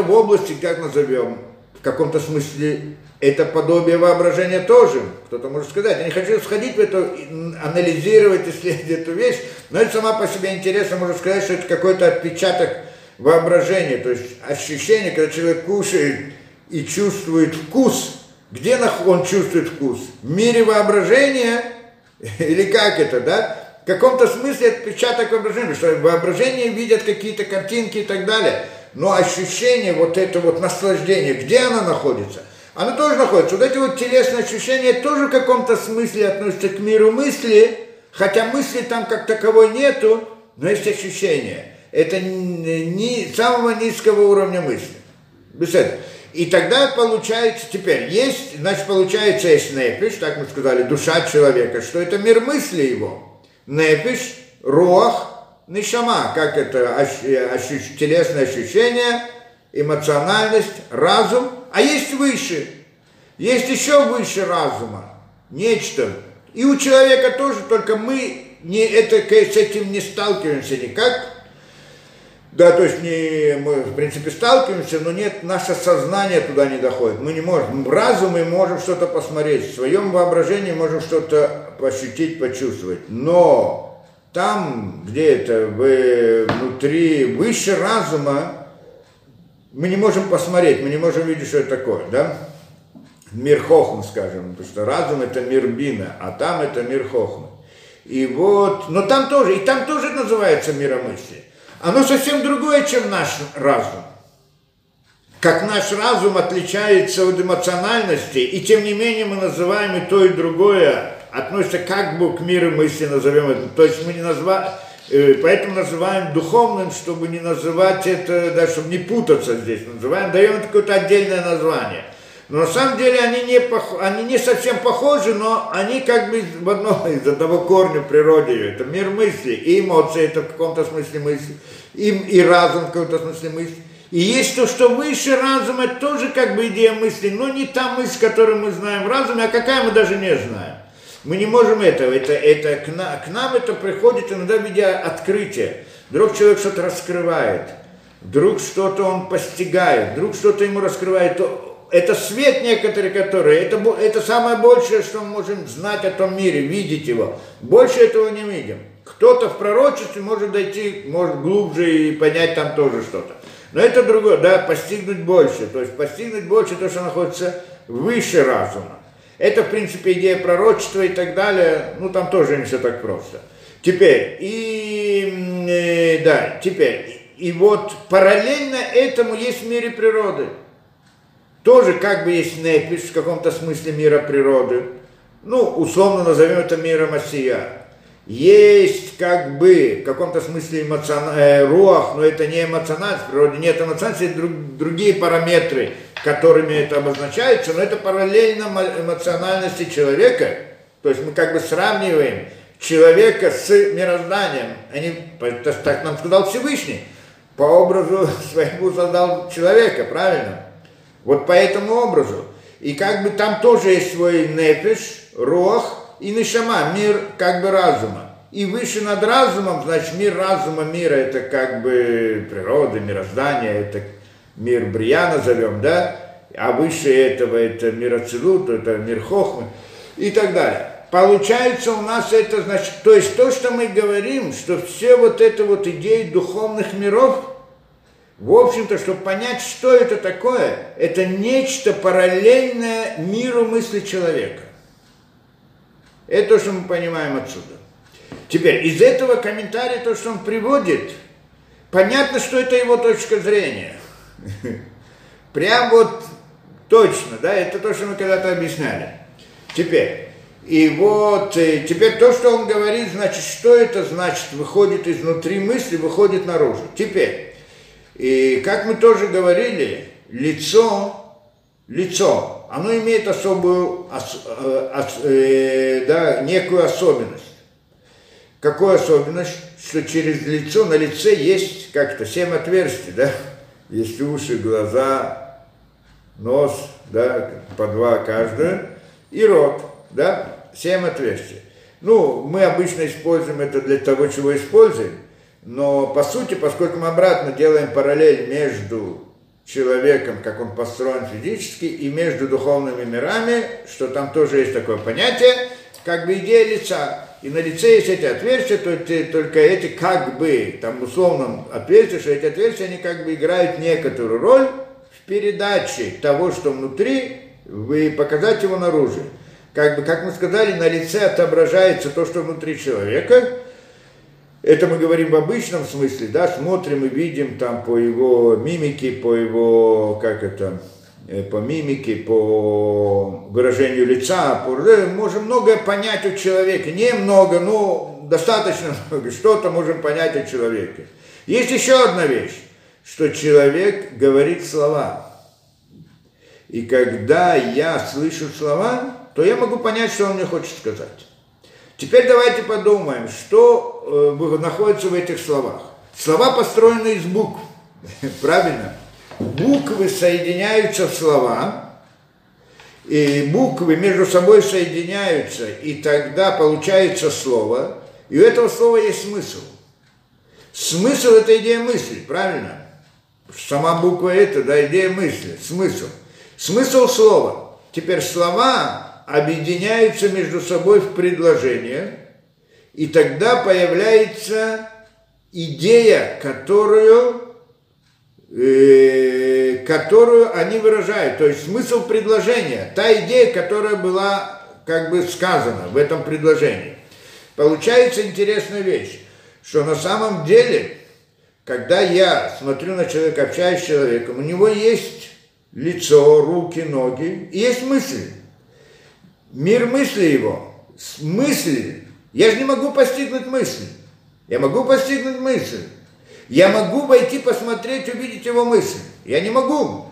в области, как назовем, в каком-то смысле, это подобие воображения тоже. Кто-то может сказать, я не хочу сходить в эту, анализировать, исследовать эту вещь, но это сама по себе интересно, можно сказать, что это какой-то отпечаток воображения, то есть ощущение, когда человек кушает и чувствует вкус. Где он чувствует вкус? В мире воображения? Или как это, да? В каком-то смысле отпечаток воображения, что воображение видят какие-то картинки и так далее. Но ощущение, вот это вот наслаждение, где оно находится? Оно тоже находится. Вот эти вот телесные ощущения тоже в каком-то смысле относятся к миру мысли, хотя мысли там как таковой нету, но есть ощущение. Это не самого низкого уровня мысли. Беседа. И тогда получается, теперь есть, значит получается есть нефиш, так мы сказали, душа человека, что это мир мысли его. Нефиш, руах, нишама, как это телесное ощущение, эмоциональность, разум, а есть выше, есть еще выше разума, нечто. И у человека тоже, только мы с этим не сталкиваемся никак. Да, то есть мы в принципе сталкиваемся, но нет, наше сознание туда не доходит. Мы не можем, в разуме можем что-то посмотреть, в своем воображении можем что-то ощутить, почувствовать. Но там, где это, внутри, выше разума, мы не можем посмотреть, мы не можем видеть, что это такое, да? Мир Хохмы, скажем, потому что разум это мир Бина, а там это мир Хохмы. И вот, но там тоже, и там тоже называется миромыслие. Оно совсем другое, чем наш разум. Как наш разум отличается от эмоциональности, и тем не менее мы называем и то, и другое, относится как бы к миру мысли, назовем это. То есть мы не называем, поэтому называем духовным, чтобы не называть это, да, чтобы не путаться здесь, называем, даем какое-то отдельное название. Но на самом деле они не совсем похожи, но они как бы из одного корня в природе. Это мир мысли, и эмоции это в каком-то смысле мысли, и разум в каком-то смысле мысли. И есть то, что выше разума, это тоже как бы идея мысли, но не та мысль, которую мы знаем в разуме, а какая мы даже не знаем. Мы не можем этого, к нам это приходит иногда в виде открытия. Вдруг человек что-то раскрывает, вдруг что-то он постигает, вдруг что-то ему раскрывает. Это свет некоторые, которые, это самое большее, что мы можем знать о том мире, видеть его. Больше этого не видим. Кто-то в пророчестве может дойти, может глубже и понять там тоже что-то. Но это другое, да, постигнуть больше. То есть постигнуть больше то, что находится выше разума. Это, в принципе, идея пророчества и так далее. Ну, там тоже не все так просто. Теперь, и вот параллельно этому есть в мире природы. Тоже как бы есть нефиш в каком-то смысле мира природы. Ну, условно назовем это миром Ассия. Есть как бы в каком-то смысле руах, но это не эмоциональность, в природе нет эмоциональности, это другие параметры, которыми это обозначается, но это параллельно эмоциональности человека. То есть мы как бы сравниваем человека с мирозданием. Так нам сказал Всевышний, по образу своему создал человека, правильно? Вот по этому образу. И как бы там тоже есть свой нефиш, руах и нишама, мир как бы разума. И выше над разумом, значит, мир разума, мира, это как бы природа, мироздание, это мир Брия назовем, да? А выше этого это мир Ацилут, это мир Хохмы и так далее. Получается у нас это, значит, то есть то, что мы говорим, что все вот это вот идеи духовных миров, в общем-то, чтобы понять, что это такое, это нечто параллельное миру мысли человека. Это то, что мы понимаем отсюда. Теперь, из этого комментария, то, что он приводит, понятно, что это его точка зрения. Прям вот точно, да, это то, что мы когда-то объясняли. Теперь, теперь то, что он говорит, значит, что это значит, выходит изнутри мысли, выходит наружу. Теперь. И как мы тоже говорили, лицо оно имеет особую, некую особенность. Какую особенность? Что через лицо, на лице есть как-то 7 отверстий, да? Есть уши, глаза, нос, да, по 2 каждое, и рот, да, 7 отверстий. Ну, мы обычно используем это для того, чего используем, но по сути, поскольку мы обратно делаем параллель между человеком, как он построен физически, и между духовными мирами, что там тоже есть такое понятие, как бы идея лица. И на лице есть эти отверстия, только эти как бы, там условном отверстии, что эти отверстия, они как бы играют некоторую роль в передаче того, что внутри, и показать его наружу. Как бы, как мы сказали, на лице отображается то, что внутри человека. Это мы говорим в обычном смысле, да, смотрим и видим там по его мимике, по его, по мимике, по выражению лица, можем многое понять у человека, немного, но достаточно много, что-то можем понять о человеке. Есть еще одна вещь, что человек говорит слова. И когда я слышу слова, то я могу понять, что он мне хочет сказать. Теперь давайте подумаем, что находится в этих словах. Слова построены из букв, правильно? Буквы соединяются в слова, и буквы между собой соединяются, и тогда получается слово, и у этого слова есть смысл. Смысл – это идея мысли, правильно? Сама буква – это, да, идея мысли, смысл. Смысл слова. Теперь слова объединяются между собой в предложение, и тогда появляется идея, которую они выражают, то есть смысл предложения, та идея, которая была как бы сказана в этом предложении. Получается интересная вещь, что на самом деле, когда я смотрю на человека, общаюсь с человеком, у него есть лицо, руки, ноги, и есть мысли. Мир мысли его, мысли, я же не могу постигнуть мысли, я могу постигнуть мысль. Я могу пойти посмотреть, увидеть его мысли. Я не могу.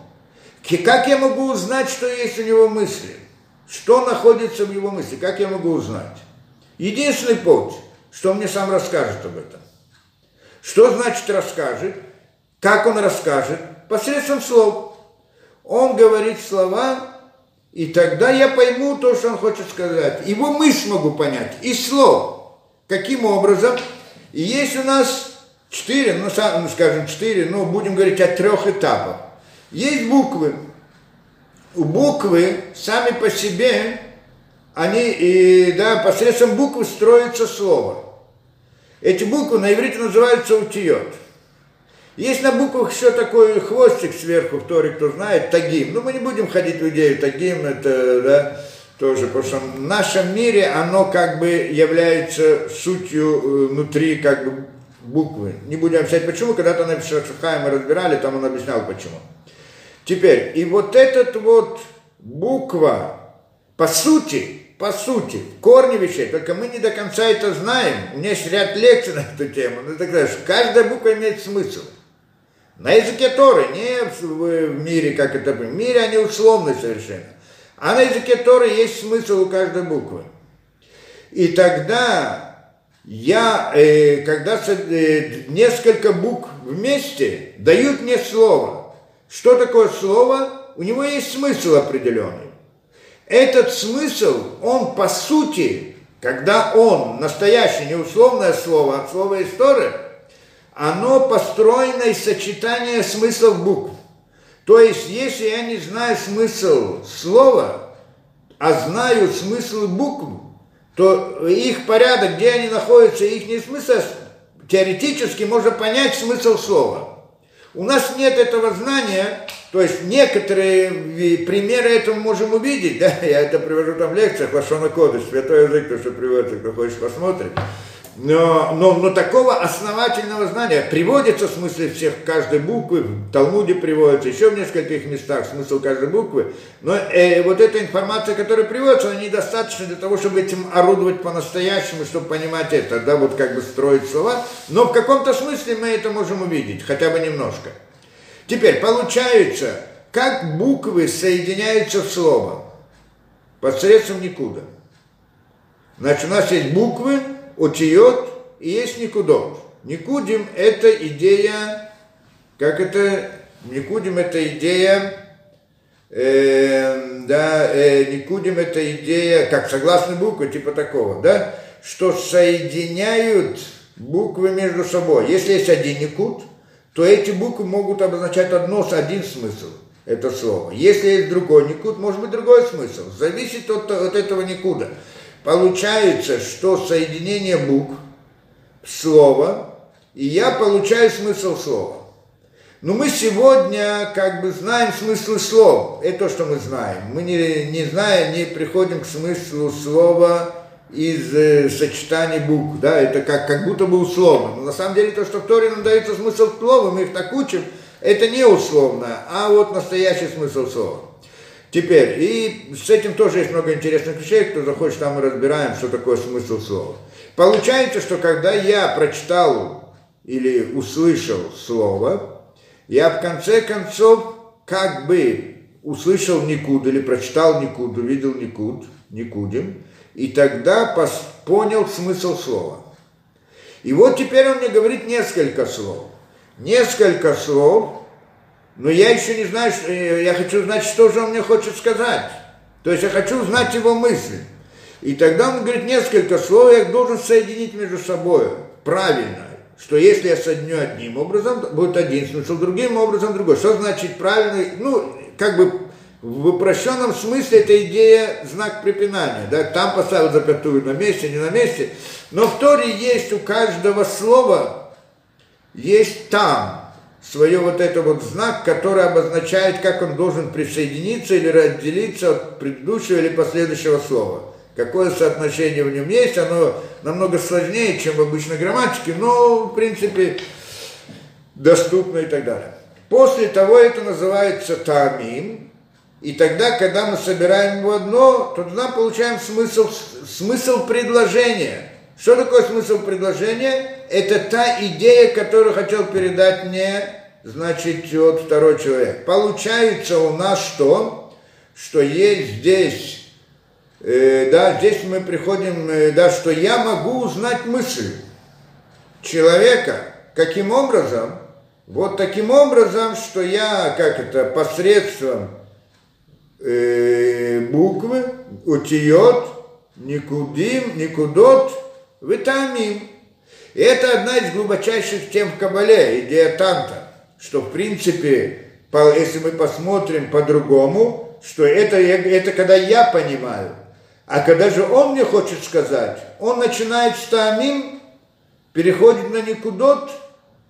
Как я могу узнать, что есть у него мысли? Что находится в его мысли? Как я могу узнать? Единственный путь, что он мне сам расскажет об этом. Что значит расскажет? Как он расскажет? Посредством слов. Он говорит слова, и тогда я пойму то, что он хочет сказать. Его мысль могу понять. И слов. Каким образом? И есть у нас... 4 этапов. Есть буквы. Буквы сами по себе, посредством буквы строится слово. Эти буквы на иврите называются утиот. Есть на буквах еще такой хвостик сверху, в Торе, кто знает, тагим. Но мы не будем ходить в идею тагим, это, да, тоже, потому что в нашем мире оно как бы является сутью внутри, как бы, буквы. Не будем объяснять почему, когда-то на Нефеш Ахаим мы разбирали, там он объяснял почему. Теперь, и вот эта вот буква, по сути, корни вещей, только мы не до конца это знаем, у меня есть ряд лекций на эту тему, но так далее, каждая буква имеет смысл. На языке Торы, не в мире, как это, в мире они условны совершенно, а на языке Торы есть смысл у каждой буквы. И тогда... несколько букв вместе дают мне слово. Что такое слово? У него есть смысл определенный. Этот смысл, он по сути, когда он, настоящее, не условное слово, а слово истории, оно построено из сочетания смыслов букв. То есть, если я не знаю смысл слова, а знаю смысл букв, то их порядок, где они находятся, их не смысл, теоретически можно понять смысл слова. У нас нет этого знания, то есть некоторые примеры этого можем увидеть, да, я это привожу там в лекциях, Лашон ха-кодеш, святой язык, то, что приводится, кто хочет посмотреть, но такого основательного знания приводится в смысле каждой буквы, в Талмуде приводится, еще в нескольких местах смысл каждой буквы, но вот эта информация, которая приводится, она недостаточна для того, чтобы этим орудовать по-настоящему, чтобы понимать это, да, вот как бы строить слова, но в каком-то смысле мы это можем увидеть, хотя бы немножко. Теперь, получается, как буквы соединяются в слово посредством никуда. Значит, у нас есть буквы, отиот, и есть никудот. Никудим – это идея, как это, никудим – это идея, никудим – это идея, как согласные буквы, типа такого, да, что соединяют буквы между собой. Если есть один никуд, то эти буквы могут обозначать один смысл, это слово. Если есть другой никуд, может быть другой смысл. Зависит от этого никуда. Получается, что соединение букв слова, и я получаю смысл слова. Но мы сегодня как бы знаем смысл слов. Это то, что мы знаем. Мы не приходим к смыслу слова из сочетаний букв. Да? Это как будто бы условно. Но на самом деле то, что в Торе нам дается смысл слова, мы их так учим, это не условно, а вот настоящий смысл слова. Теперь, и с этим тоже есть много интересных вещей, кто захочет, там мы разбираем, что такое смысл слова. Получается, что когда я прочитал или услышал слово, я в конце концов как бы услышал никуд или прочитал никуд, увидел никуд, никудим, и тогда понял смысл слова. И вот теперь он мне говорит несколько слов, но я еще не знаю, я хочу знать, что же он мне хочет сказать. То есть я хочу знать его мысли. И тогда он говорит, несколько слов я должен соединить между собой. Правильно. Что если я соединю одним образом, будет один смысл, другим образом другой. Что значит правильно? Ну, как бы в упрощенном смысле это идея знак препинания. Да? Там поставил запятую на месте, не на месте. Но в Торе есть у каждого слова, есть там свое вот этот знак, который обозначает, как он должен присоединиться или разделиться от предыдущего или последующего слова. Какое соотношение в нем есть, оно намного сложнее, чем в обычной грамматике, но, в принципе, доступно и так далее. После того это называется тамим, и тогда, когда мы собираем в одно, то тогда получаем смысл предложения. Что такое смысл предложения? Это та идея, которую хотел передать мне, значит, вот второй человек. Получается у нас что? Что есть здесь... здесь мы приходим, что я могу узнать мысль человека. Каким образом? Вот таким образом, что я, посредством буквы, утиот, никудим, никудот, витамим. И это одна из глубочайших тем в Каббале, идея Танта, что в принципе, если мы посмотрим по-другому, что это когда я понимаю. А когда же он мне хочет сказать, он начинает с тамим, переходит на никудот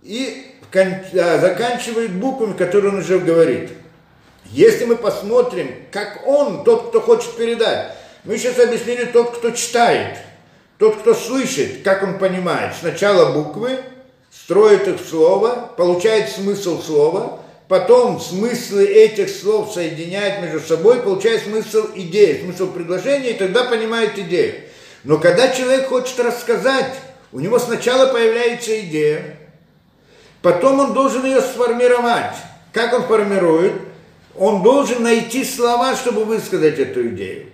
и заканчивает буквами, которые он уже говорит. Если мы посмотрим, как он, тот, кто хочет передать, мы сейчас объяснили тот, кто читает, тот, кто слышит, как он понимает. Сначала буквы, строит их в слово, получает смысл слова, потом смыслы этих слов соединяет между собой, получает смысл идеи, смысл предложения, и тогда понимает идею. Но когда человек хочет рассказать, у него сначала появляется идея, потом он должен ее сформировать. Как он формирует? Он должен найти слова, чтобы высказать эту идею.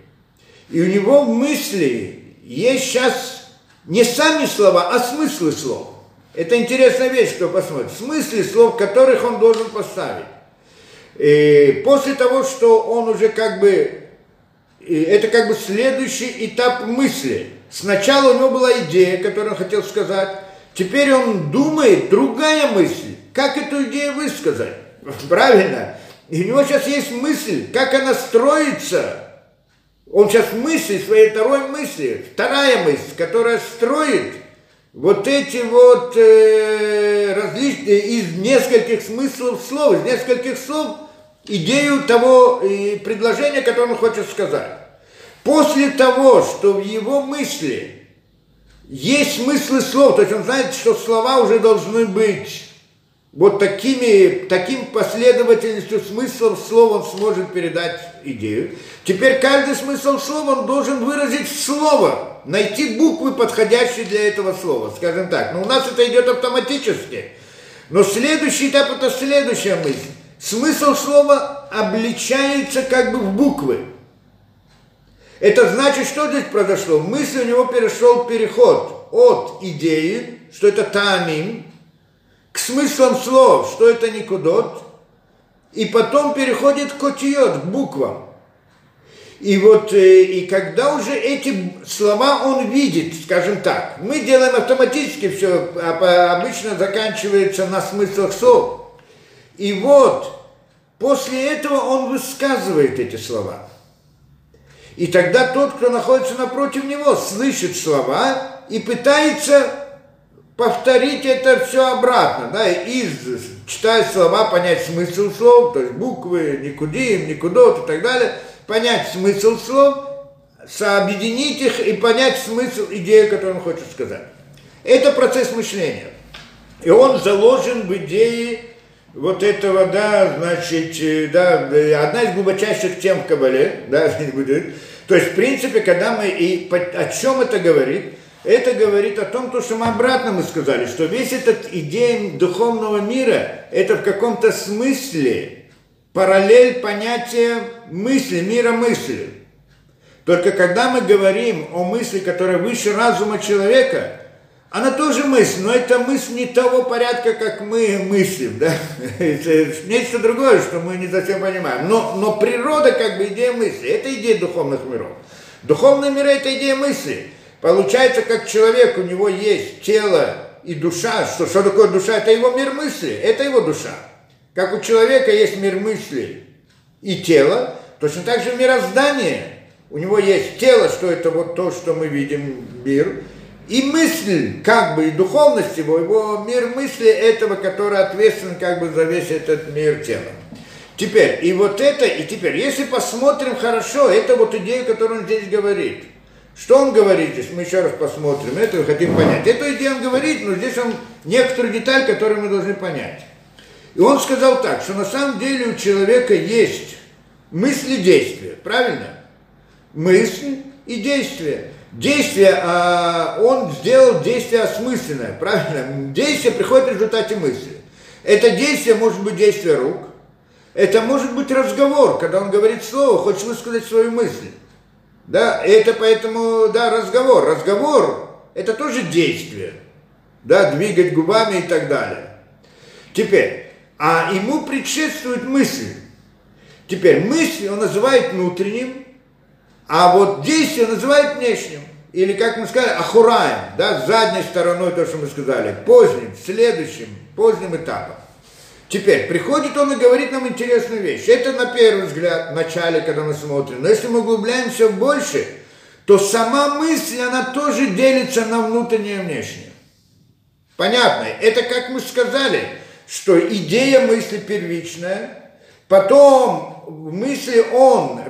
И у него в мысли есть сейчас не сами слова, а смыслы слов. Это интересная вещь, кто посмотрит. В смысле слов, которых он должен поставить. И после того, что он уже это следующий этап мысли. Сначала у него была идея, которую он хотел сказать. Теперь он думает, другая мысль. Как эту идею высказать? Правильно. И у него сейчас есть мысль, как она строится. Он сейчас в мысли, своей второй мысли, вторая мысль, которая строит вот эти вот различные из нескольких смыслов слов, из нескольких слов идею того предложения, которое он хочет сказать. После того, что в его мысли есть смыслы слов, то есть он знает, что слова уже должны быть вот таким последовательностью смыслов слов он сможет передать идею. Теперь каждый смысл слова он должен выразить в слово. Найти буквы, подходящие для этого слова, скажем так. Но у нас это идет автоматически. Но следующий этап – это следующая мысль. смысл слова обличается как бы в буквы. Это значит, что здесь произошло? В мысли у него перешел переход от идеи, что это таамим, к смыслам слов, что это никудот, и потом переходит к отиот, к буквам. И вот, и когда уже эти слова он видит, скажем так, мы делаем автоматически все, обычно заканчивается на смыслах слов. И вот, после этого он высказывает эти слова. И тогда тот, кто находится напротив него, слышит слова и пытается повторить это все обратно, да, читая слова, понять смысл слов, то есть буквы, никудим, никудот и так далее, понять смысл слов, сообъединить их и понять смысл, идею, которую он хочет сказать. Это процесс мышления. И он заложен в идее вот этого, да, значит, да, одна из глубочайших тем в Каббале, да, то есть, в принципе, когда мы, и о чем это говорит о том, то, что мы обратно мы сказали, что весь этот идея духовного мира, это в каком-то смысле параллель понятия мысли, мира мысли. Только когда мы говорим о мысли, которая выше разума человека, она тоже мысль, но это мысль не того порядка, как мы мыслим, да? Это нечто другое, что мы не совсем понимаем. Но природа как бы идея мысли, это идея духовных миров. Духовные миры – это идея мысли. Получается, как человек, у него есть тело и душа. Что такое душа? Это его мир мысли, это его душа. Как у человека есть мир мысли и тело, точно так же мироздание. У него есть тело, что это вот то, что мы видим, мир. И мысль, как бы, и духовность его мир мысли этого, который ответственен как бы за весь этот мир тела. Теперь, и вот это, и теперь, если посмотрим хорошо, это вот идея, которую он здесь говорит. Что он говорит здесь, мы еще раз посмотрим, это мы хотим понять. Эту идею он говорит, но здесь он некоторую деталь, которую мы должны понять. И он сказал так, что на самом деле у человека есть мысли и действия, правильно? Мысль и действие. Действие, он сделал действие осмысленное, правильно? Действие приходит в результате мысли. Это действие может быть действие рук, это может быть разговор, когда он говорит слово, хочет высказать свою мысль. Да, это поэтому, да, разговор. Разговор – это тоже действие, да, двигать губами и так далее. Теперь, а ему предшествует мысль. Теперь, мысль он называет внутренним, а вот действие называют внешним, или, как мы сказали, ахураем, да, задней стороной, то, что мы сказали, поздним, следующим, поздним этапом. Теперь, приходит он и говорит нам интересную вещь. Это на первый взгляд, в начале, когда мы смотрим. Но если мы углубляемся больше, то сама мысль, она тоже делится на внутреннее и внешнее. Понятно? Это, как мы сказали, что идея мысли первичная, потом в мысли он,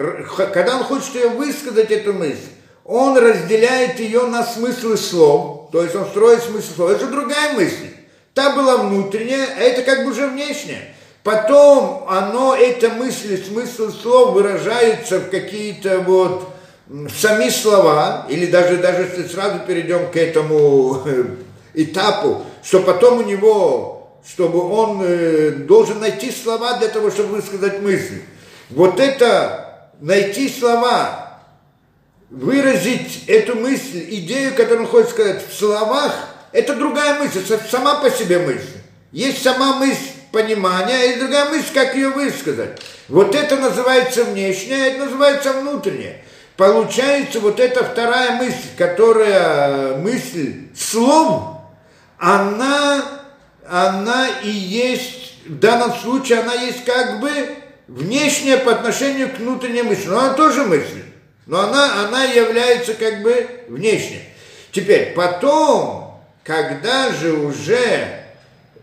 когда он хочет ее высказать, эту мысль, он разделяет ее на смыслы слов, то есть он строит смысл слов. Это другая мысль. Та была внутренняя, а это как бы уже внешняя. Потом оно, эта мысль, смысл слов выражается в какие-то вот сами слова, или даже если сразу перейдем к этому этапу, что потом у него... чтобы он должен найти слова для того, чтобы высказать мысль. Вот это найти слова, выразить эту мысль, идею, которую он хочет сказать в словах, это другая мысль, сама по себе мысль. Есть сама мысль понимания, а есть другая мысль, как ее высказать. Вот это называется внешнее, а это называется внутреннее. Получается, вот эта вторая мысль, которая мысль слов, она и есть, в данном случае, она есть как бы внешняя по отношению к внутренней мысли. Но она тоже мысль, но она является как бы внешней. Теперь, потом, когда же уже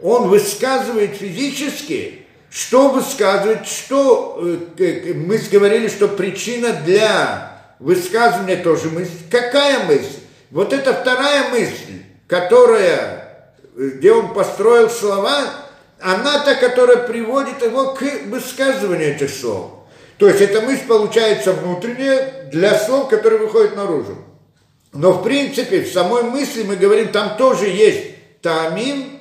он высказывает физически, что высказывает, что мы говорили, что причина для высказывания тоже мысль. Какая мысль? Вот это вторая мысль, которая... где он построил слова, она та, которая приводит его к высказыванию этих слов. То есть эта мысль получается внутренняя для слов, которые выходят наружу. Но в принципе в самой мысли мы говорим, там тоже есть таамим,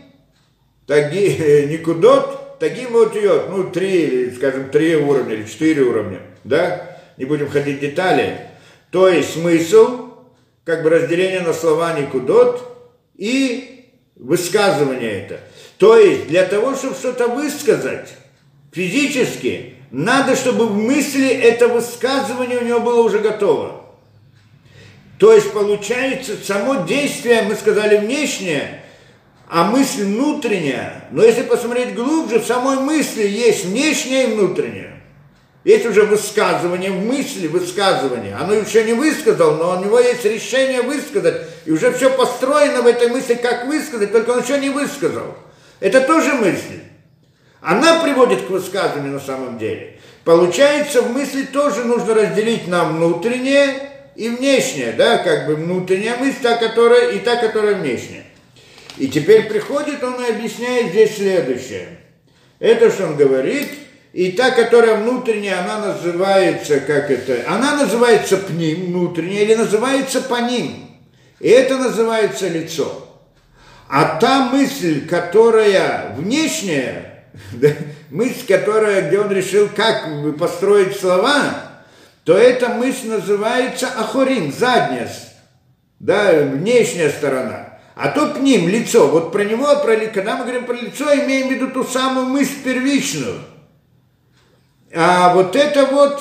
никудот таким вот идет, ну, три уровня или 4 уровня, да, не будем ходить в детали, то есть смысл, как бы разделение на слова никудот и высказывание это. То есть для того, чтобы что-то высказать физически, надо, чтобы в мысли это высказывание у него было уже готово. То есть получается само действие, мы сказали, внешнее, а мысль внутренняя. Но если посмотреть глубже, в самой мысли есть внешнее и внутреннее. Есть уже высказывание в мысли, высказывание. Оно еще не высказал, но у него есть решение высказать. И уже все построено в этой мысли, как высказать, только он еще не высказал. Это тоже мысль. Она приводит к высказыванию на самом деле. Получается, в мысли тоже нужно разделить на внутреннее и внешнее, да, как бы внутренняя мысль, та, которая, и та, которая внешняя. И теперь приходит он и объясняет здесь следующее. Это что он говорит, и та, которая внутренняя, она называется, как это, она называется пним, внутренняя, или называется паним. И это называется лицо. А та мысль, которая внешняя, мысль, которая, где он решил, как построить слова, то эта мысль называется ахорин, задняя, да, внешняя сторона. А то к ним лицо, вот про него, когда мы говорим про лицо, имеем в виду ту самую мысль первичную. А вот эта вот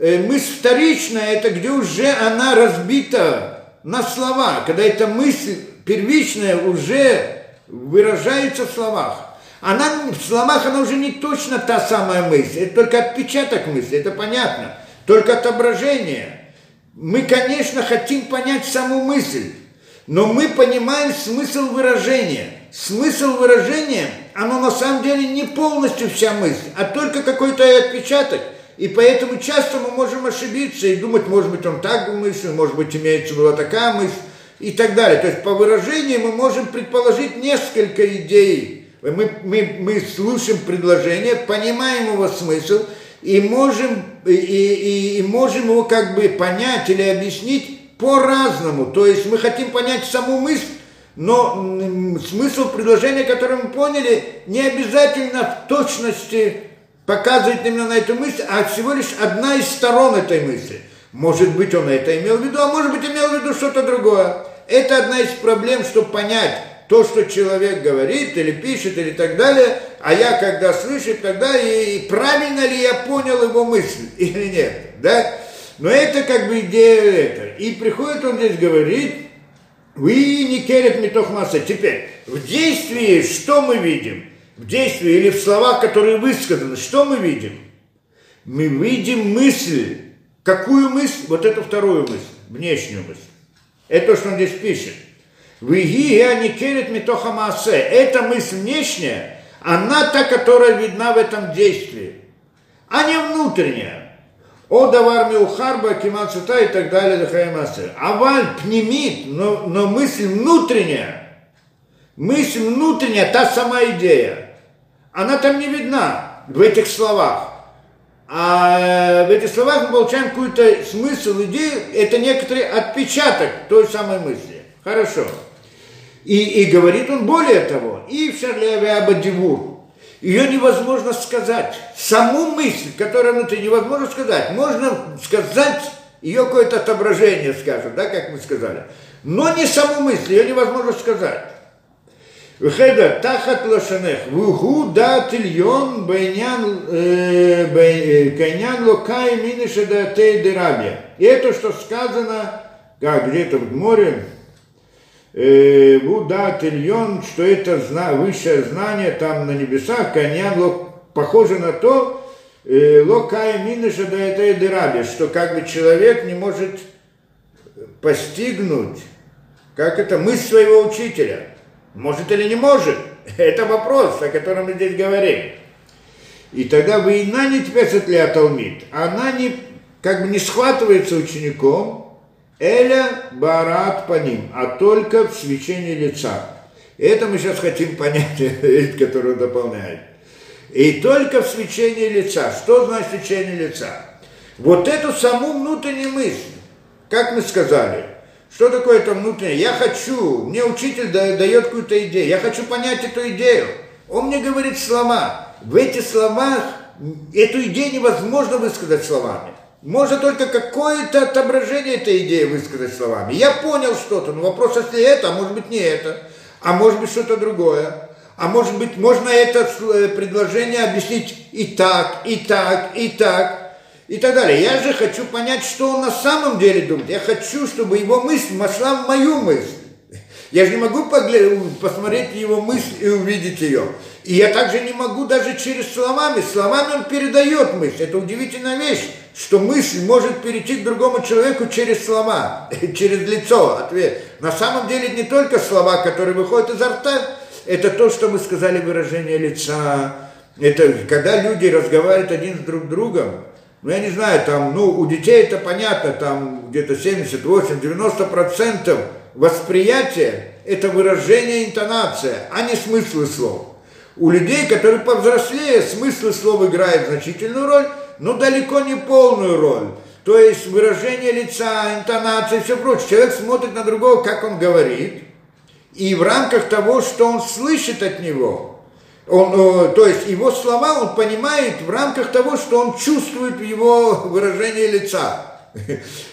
мысль вторичная, это где уже она разбита на слова, когда эта мысль первичная уже выражается в словах. Она в словах, она уже не точно та самая мысль, это только отпечаток мысли, это понятно, только отображение. Мы, конечно, хотим понять саму мысль, но мы понимаем смысл выражения. Смысл выражения, оно на самом деле не полностью вся мысль, а только какой-то отпечаток. И поэтому часто мы можем ошибиться и думать, может быть, он так мыслил, может быть, имеется была такая мысль и так далее. То есть по выражению мы можем предположить несколько идей. Мы слушаем предложение, понимаем его смысл и можем его как бы понять или объяснить по-разному, то есть мы хотим понять саму мысль, но смысл предложения, которое мы поняли, не обязательно в точности показывает именно на эту мысль, а всего лишь одна из сторон этой мысли. Может быть, он это имел в виду, а может быть, имел в виду что-то другое. Это одна из проблем, чтобы понять то, что человек говорит или пишет или так далее, а я когда слышу, тогда и правильно ли я понял его мысль или нет, да? Но это как бы идея этого. И приходит он здесь, говорит, вы не керет метох масса. Теперь, в действии что мы видим? В действии или в словах, которые высказаны, что мы видим? Мы видим мысль. Какую мысль? Вот эту вторую мысль, внешнюю мысль. Это то, что он здесь пишет. Вы не керет метох масса. Эта мысль внешняя, она та, которая видна в этом действии, а не внутренняя. О давар миухарба, киман цвета и так далее, дохаймасы. Аваль пнемит, но мысль внутренняя, та самая идея, она там не видна в этих словах. А в этих словах мы получаем какой-то смысл, идею, это некоторый отпечаток той самой мысли. Хорошо. И говорит он более того, и в шарлевиабадиву. Ее невозможно сказать. Саму мысль, которая внутри, невозможно сказать. Можно сказать ее какое-то отображение, скажем, да, как мы сказали. Но не саму мысль, ее невозможно сказать. Выхода тахат лошанех, вугу да тильон байнян локай миниша да тейдерабия. И это, что сказано, как где-то в море, Вуда Тильон, что это высшее знание там на небесах, коньян, похоже на то, локая миныша да это дыраби, что как бы человек не может постигнуть, как это, мысль своего учителя. Может или не может? Это вопрос, о котором мы здесь говорим. И тогда вы и на не тпесет ли аталмит, она не, как бы не схватывается учеником, Эля барат по ним, а только в свечении лица. Это мы сейчас хотим понять, который он дополняет. И только в свечении лица. Что значит свечение лица? Вот эту саму внутреннюю мысль, как мы сказали. Что такое это внутреннее? Я хочу, мне учитель дает какую-то идею, я хочу понять эту идею. Он мне говорит слова. В эти слова, эту идею невозможно высказать словами. Можно только какое-то отображение этой идеи высказать словами. Я понял что-то, но вопрос, если это, а может быть не это, а может быть что-то другое. А может быть, можно это предложение объяснить и так, и так, и так. И так далее. Я же хочу понять, что он на самом деле думает. Я хочу, чтобы его мысль вошла в мою мысль. Я же не могу посмотреть его мысль и увидеть ее. И я также не могу даже через словами. Словами он передает мысль. Это удивительная вещь, что мысль может перейти к другому человеку через слова, через лицо, ответ. На самом деле не только слова, которые выходят изо рта, это то, что мы сказали, выражение лица. Это когда люди разговаривают один с друг другом. Ну, я не знаю, там, ну, у детей это понятно, там, где-то 70-80-90% восприятия – это выражение, интонация, а не смыслы слов. У людей, которые повзрослее, смыслы слов играют значительную роль, но далеко не полную роль. То есть выражение лица, интонация и все прочее. Человек смотрит на другого, как он говорит, и в рамках того, что он слышит от него. Он, то есть его слова он понимает в рамках того, что он чувствует в его выражении лица.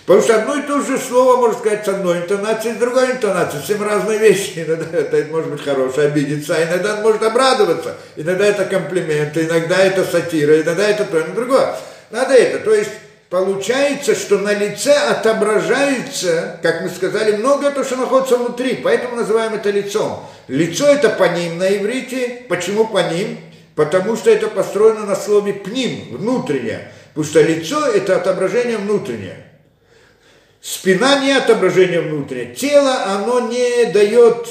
Потому что одно и то же слово можно сказать с одной интонацией, с другой интонацией. Всем разные вещи. Иногда это может быть хорошее, обидеться, иногда он может обрадоваться. Иногда это комплименты, иногда это сатира, иногда это то, иногда другое. Надо это. То есть получается, что на лице отображается, как мы сказали, многое то, что находится внутри. Поэтому называем это лицом. Лицо это паним на иврите. Почему паним? Потому что это построено на слове пним, внутреннее. Потому что лицо это отображение внутреннее. Спина не отображение внутреннее. Тело, оно не дает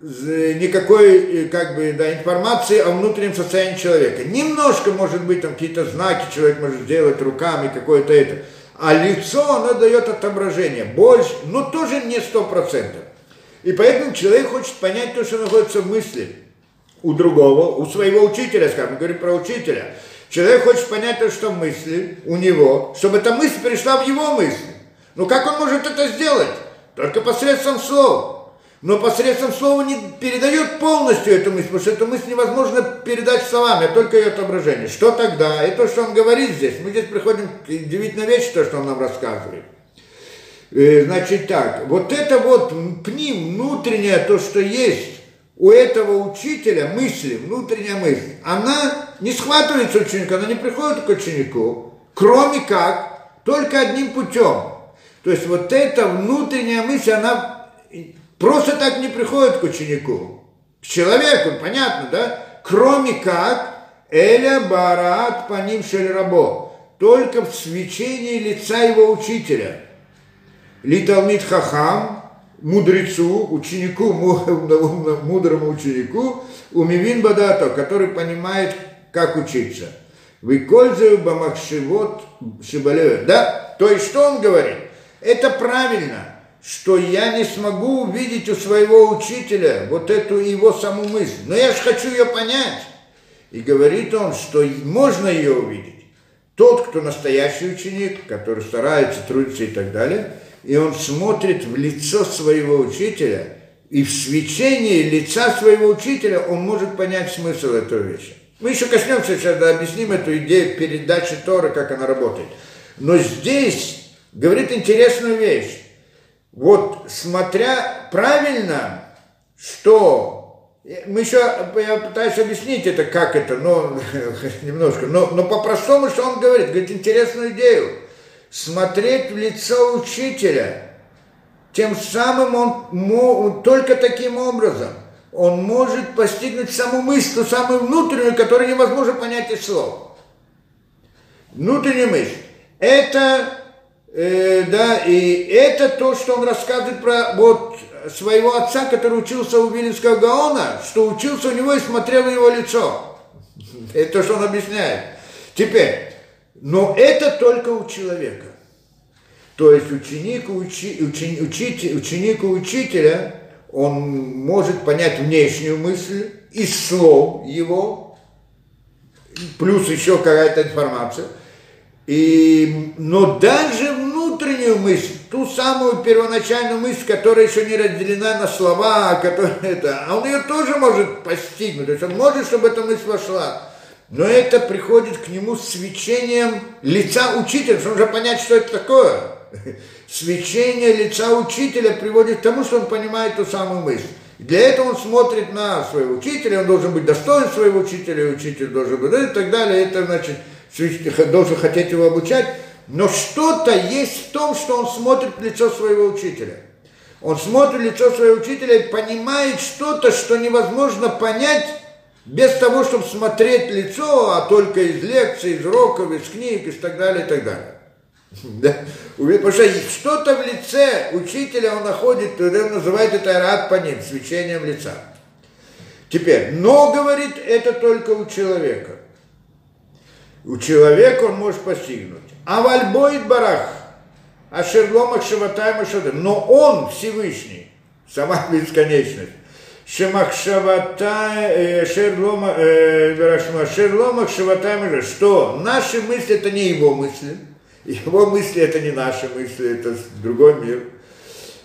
никакой, как бы, да, информации о внутреннем состоянии человека. Немножко, может быть, там какие-то знаки человек может сделать руками, какое-то это. А лицо, оно дает отображение. Больше, но тоже не 100%. И поэтому человек хочет понять то, что находится в мысли у другого, у своего учителя, скажем, мы говорим про учителя. Человек хочет понять то, что в мысли у него, чтобы эта мысль перешла в его мысли. Но как он может это сделать? Только посредством слов. Но посредством слова не передает полностью эту мысль, потому что эту мысль невозможно передать словами, а только ее отображение. Что тогда? И то, что он говорит здесь. Мы здесь приходим к удивительной вещи, то, что он нам рассказывает. Значит так, вот это вот пним, внутреннее то, что есть у этого учителя, мысли, внутренняя мысль, она не схватывается ученика, она не приходит к ученику, кроме как, только одним путем. То есть вот эта внутренняя мысль, она просто так не приходит к ученику, к человеку, понятно, да? Кроме как, эля бараат паним шель рабо, только в свечении лица его учителя. Литалмит хахам, мудрецу, ученику, мудрому ученику, умивин бадато, который понимает, как учиться. Выкользаю бамахшивот шибалею. Да, то есть что он говорит? Это правильно, что я не смогу увидеть у своего учителя вот эту его саму мысль. Но я же хочу ее понять. И говорит он, что можно ее увидеть. Тот, кто настоящий ученик, который старается, трудится и так далее, и он смотрит в лицо своего учителя, и в свечении лица своего учителя он может понять смысл этой вещи. Мы еще коснемся сейчас, да, объясним эту идею передачи Торы, как она работает. Но здесь говорит интересную вещь. Вот смотря правильно, что... Мы еще, я пытаюсь объяснить это, как это, но немножко, но по-простому, что он говорит. Говорит интересную идею. Смотреть в лицо учителя, тем самым он, только таким образом, он может постигнуть саму мысль, ту самую внутреннюю, которую невозможно понять из слов. Внутренняя мысль. Это, и это то, что он рассказывает про вот своего отца, который учился у Виленского Гаона, что учился у него и смотрел на его лицо. Это то, что он объясняет. Теперь. Но это только у человека. То есть ученик у учителя, он может понять внешнюю мысль из слов его, плюс еще какая-то информация. Но даже внутренне древнюю мысль, ту самую первоначальную мысль, которая еще не разделена на слова, а он ее тоже может постигнуть, то есть он может, чтобы эта мысль вошла, но это приходит к нему свечением лица учителя, чтобы уже понять, что это такое. Свечение лица учителя приводит к тому, что он понимает ту самую мысль. Для этого он смотрит на своего учителя, он должен быть достоин своего учителя, учитель должен быть, и так далее, это значит, должен хотеть его обучать, но что-то есть в том, что он смотрит в лицо своего учителя. Он смотрит в лицо своего учителя и понимает что-то, что невозможно понять без того, чтобы смотреть лицо, а только из лекций, из уроков, из книг, и так далее, и так далее. Да? Потому что что-то в лице учителя он находит, он называет это рад по ним, свечением лица. Теперь, но, говорит, это только у человека. У человека он может постигнуть. А вальбоид барах, а шерломах шеватаем и шадем. Но он, Всевышний, сама бесконечность, шемах шеватаем, шерломах шеватаем и шадем. Что? Наши мысли это не его мысли. Его мысли это не наши мысли, это другой мир.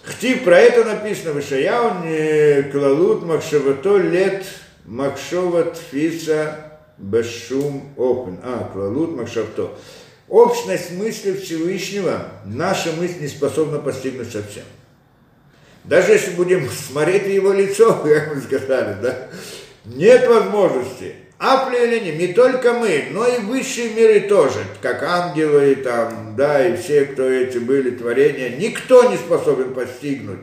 Хтив, про это написано, вышаяу не клалут махшевато лет махшоват фиса бешум опен. Клалут махшевато. Общность мысли Всевышнего наша мысль не способна постигнуть совсем. Даже если будем смотреть его лицо, как мы сказали, да, нет возможности. Апли или не, не только мы, но и высшие миры тоже, как ангелы, там, да, и все, кто эти были, творения, никто не способен постигнуть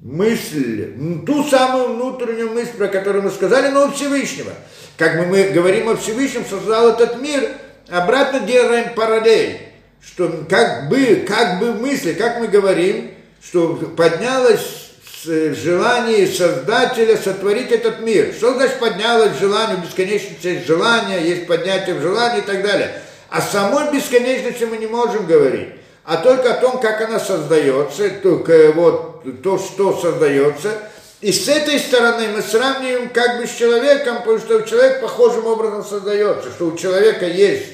мысль, ту самую внутреннюю мысль, про которую мы сказали, но у Всевышнего. Как мы говорим о Всевышнем, создал этот мир, обратно делаем параллель, что как бы мысли, как мы говорим, что поднялась желание Создателя сотворить этот мир. Что значит поднялось желание, бесконечности есть желание, есть поднятие в желании и так далее. О самой бесконечности мы не можем говорить, а только о том, как она создается, только вот то, что создается. И с этой стороны мы сравниваем как бы с человеком, потому что человек похожим образом создается, что у человека есть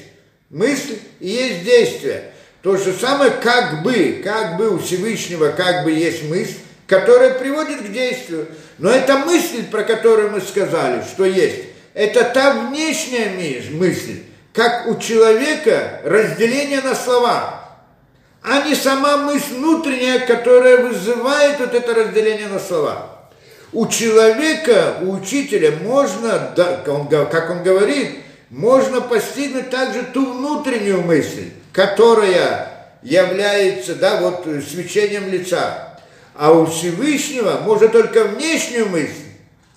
мысль и есть действие. То же самое как бы у Всевышнего как бы есть мысль, которая приводит к действию. Но эта мысль, про которую мы сказали, что есть, это та внешняя мысль, как у человека разделение на слова, а не сама мысль внутренняя, которая вызывает вот это разделение на слова. У человека, у учителя можно, как он говорит, можно постигнуть также ту внутреннюю мысль, которая является, да, вот свечением лица. А у Всевышнего можно только внешнюю мысль,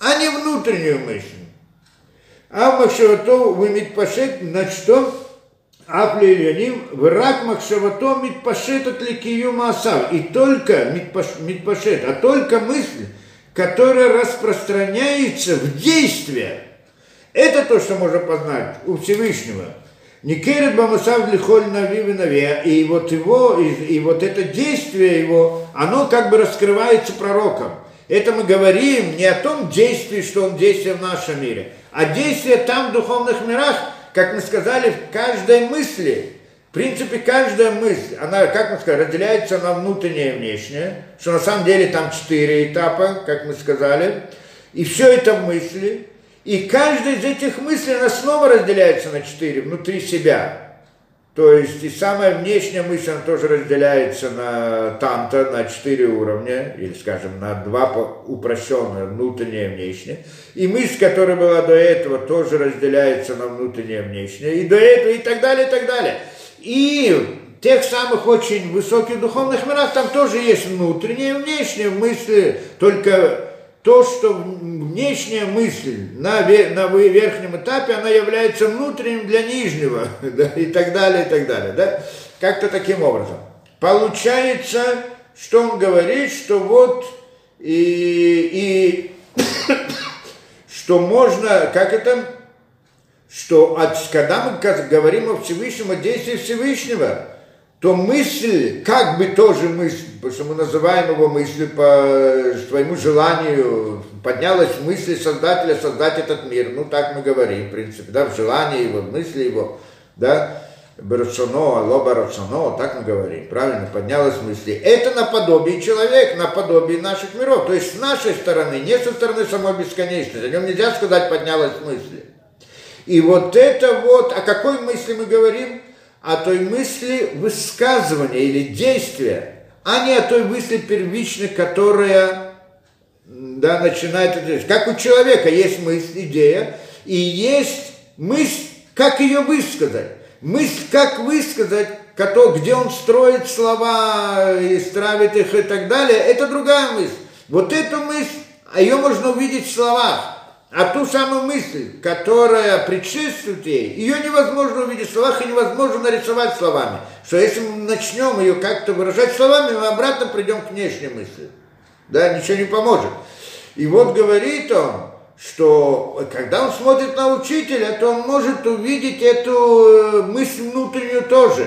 а не внутреннюю мысль. А махшавато вимитпашет, значит что? Апли ильоним, враг махшавато митпашет от ликию маасав. И только митпашет, а только мысль, которая распространяется в действие. Это то, что можно познать у Всевышнего. Никерет бамасав лихоль нави винавия, и вот его, и вот это действие его, оно как бы раскрывается пророком. Это мы говорим не о том действии, что он действует в нашем мире, а действие там, в духовных мирах, как мы сказали, в каждой мысли. В принципе, каждая мысль, она, как мы сказали, разделяется на внутреннее и внешнее, что на самом деле там 4 этапа, как мы сказали, и все это мысли. И каждая из этих мыслей, она снова разделяется на 4 внутри себя. То есть и самая внешняя мысль, она тоже разделяется на там-то, на 4 уровня, или, скажем, на 2 упрощенные, внутреннее и внешнее. И мысль, которая была до этого, тоже разделяется на внутреннее и внешнее, и до этого, и так далее, и так далее. И в тех самых очень высоких духовных мирах там тоже есть внутреннее и внешнее мысли, только... То, что внешняя мысль на верхнем этапе, она является внутренним для нижнего, да, и так далее, да, как-то таким образом. Получается, что он говорит, что вот, что можно, как это, что когда мы говорим о Всевышнем, о действии Всевышнего, то мысль, как бы тоже мысль, потому что мы называем его мыслью по своему желанию, поднялась мысль Создателя создать этот мир, ну так мы говорим, в принципе, да, в желании его, в мысли его, да, Бершоно, Ло Барашоно, так мы говорим, правильно, поднялась мысли. Это наподобие человека, наподобие наших миров, то есть с нашей стороны, не со стороны самой бесконечности, о нем нельзя сказать поднялась мысли. И вот это вот, о какой мысли мы говорим? О той мысли высказывания или действия, а не о той мысли первичной, которая, да, начинает это делать. Как у человека есть мысль, идея, и есть мысль, как ее высказать. Мысль, как высказать, где он строит слова и стравит их и так далее, это другая мысль. Вот эту мысль, ее можно увидеть в словах. А ту самую мысль, которая предшествует ей, ее невозможно увидеть в словах и невозможно нарисовать словами. Что если мы начнем ее как-то выражать словами, мы обратно придем к внешней мысли. Да, ничего не поможет. И вот говорит он, что когда он смотрит на учителя, то он может увидеть эту мысль внутреннюю тоже.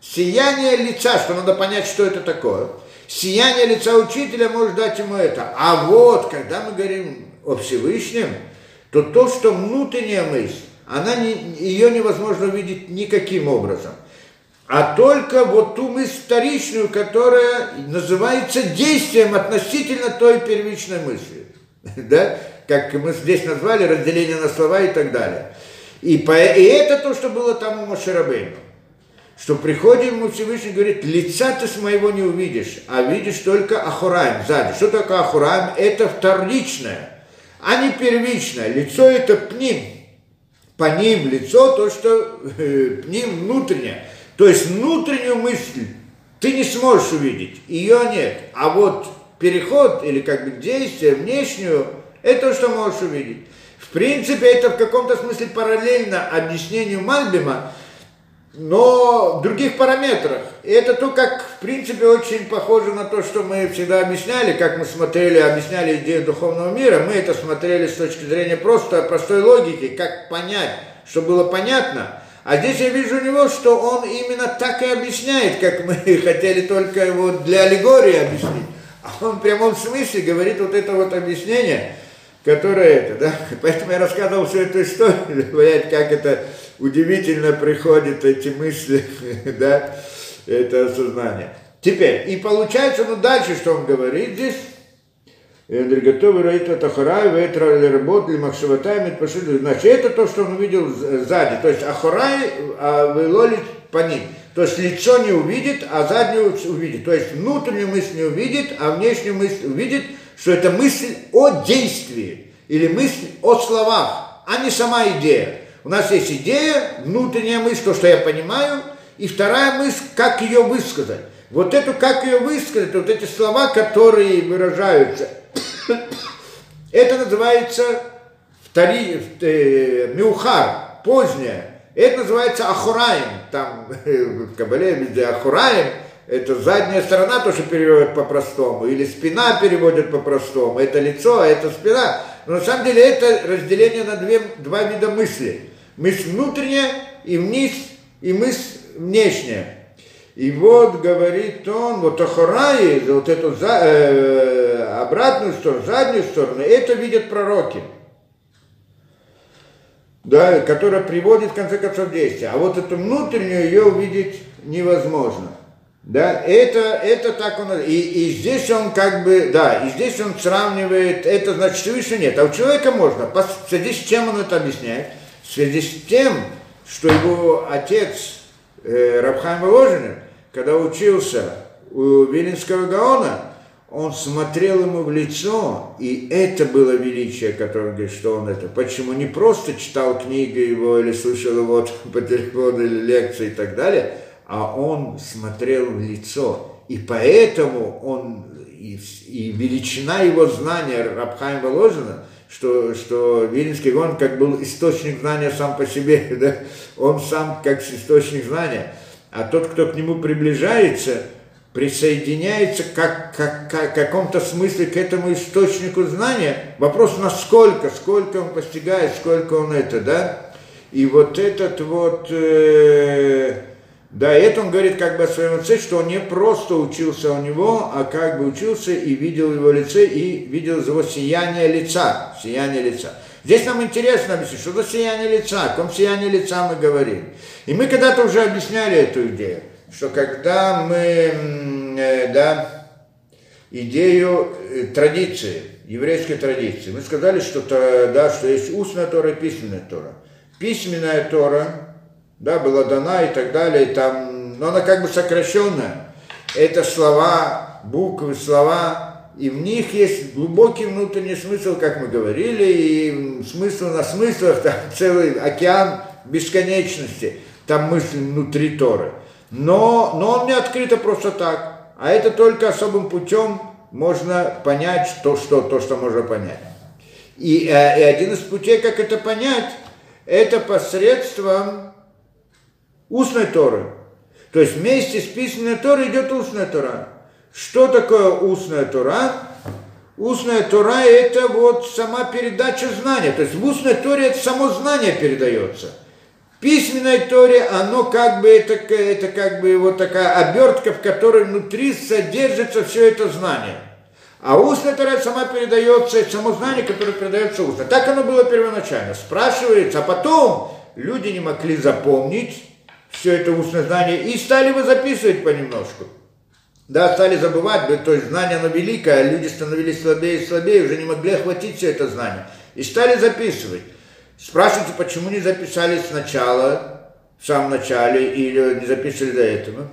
Сияние лица, что надо понять, что это такое. Сияние лица учителя может дать ему это. А вот, когда мы говорим о Всевышнем, то то, что внутренняя мысль, она не, ее невозможно увидеть никаким образом. А только вот ту мысль вторичную, которая называется действием относительно той первичной мысли. Да? Как мы здесь назвали, разделение на слова и так далее. И это то, что было там у Моше Рабейну. Что приходит ему Всевышний и говорит, лица ты с моего не увидишь, а видишь только ахураим, сзади. Что такое ахураим? Это вторичное, а не первичное. Лицо это пним. По ним лицо, то, что пним внутреннее. То есть внутреннюю мысль ты не сможешь увидеть, ее нет. А вот переход или как бы действие внешнюю, это то, что можешь увидеть. В принципе, это в каком-то смысле параллельно объяснению Мальбима, но в других параметрах. И это то, как, в принципе, очень похоже на то, что мы всегда объясняли, как мы смотрели, объясняли идею духовного мира. Мы это смотрели с точки зрения просто простой логики, как понять, что было понятно. А здесь я вижу у него, что он именно так и объясняет, как мы хотели только его для аллегории объяснить. А он в прямом смысле говорит вот это вот объяснение, которое это, да. Поэтому я рассказывал всю эту историю, как это удивительно приходят эти мысли, да, это осознание. Теперь, и получается, ну дальше, что он говорит здесь, значит, это то, что он увидел сзади, то есть ахурай вылолит по ним, то есть лицо не увидит, а заднюю увидит, то есть внутреннюю мысль не увидит, а внешнюю мысль увидит, что это мысль о действии, или мысль о словах, а не сама идея. У нас есть идея, внутренняя мысль, то, что я понимаю, и вторая мысль, как ее высказать. Вот эту, как ее высказать, вот эти слова, которые выражаются, это называется мюхар, позднее. Это называется ахураим, там в Каббале везде ахураим, это задняя сторона, то, что переводят по-простому, или спина переводят по-простому, это лицо, а это спина. Но на самом деле это разделение на два вида мысли. Мысль внутренняя и вниз, и мысль внешняя. И вот говорит он, вот ахураи, вот эту обратную сторону, заднюю сторону, это видят пророки, да, которая приводит в конце концов действия. А вот эту внутреннюю ее увидеть невозможно. Да, это так он... И здесь он как бы... Да, и здесь он сравнивает... Это значит, Всевышнего нет. А у человека можно. В связи с чем он это объясняет? В связи с тем, что его отец Рав Хаим Воложин, когда учился у Виленского Гаона, он смотрел ему в лицо, и это было величие, которое он говорит, что он это... Почему не просто читал книги его или слушал его по телефону или лекции и так далее... А он смотрел в лицо, и поэтому он, и величина его знания Рав Хаим Воложина, что Виленский Гаон как был источник знания сам по себе, да? Он сам как источник знания, а тот, кто к нему приближается, присоединяется как в каком-то смысле к этому источнику знания. Вопрос насколько, сколько он постигает, сколько он это, да, и вот этот вот... Да, это он говорит как бы о своем отце, что он не просто учился у него, а как бы учился и видел его лице, и видел его сияние лица. Здесь нам интересно объяснить, что за сияние лица, о каком сиянии лица мы говорим. И мы когда-то уже объясняли эту идею, что когда мы, да, идею традиции, еврейской традиции, мы сказали, что, да, что есть устная Тора и письменная Тора. Письменная Тора, да, была дана и так далее, и там, но она как бы сокращенная. Это слова, буквы, слова. И в них есть глубокий внутренний смысл, как мы говорили, и смысл на смыслах, там целый океан бесконечности, там мысль внутри Торы. Но он не открыто просто так, а это только особым путем можно понять то, что можно понять. И один из путей, как это понять, это посредством устной Торы. То есть вместе с письменной Торой идет устная Тора. Что такое устная Тора? Устная Тора – это вот сама передача знания. То есть в устной Торе это само знание передается. В письменной Торе оно как бы, это как бы вот такая обертка, в которой внутри содержится все это знание. А устная Тора сама передается, это само знание, которое передается устно. Так оно было первоначально. Спрашивается, а потом люди не могли запомнить все это устное знание и стали его записывать понемножку. Да, стали забывать, то есть знание оно великое, люди становились слабее и слабее, уже не могли охватить все это знание. И стали записывать. Спрашивайте, почему не записали сначала, в самом начале, или не записывали до этого?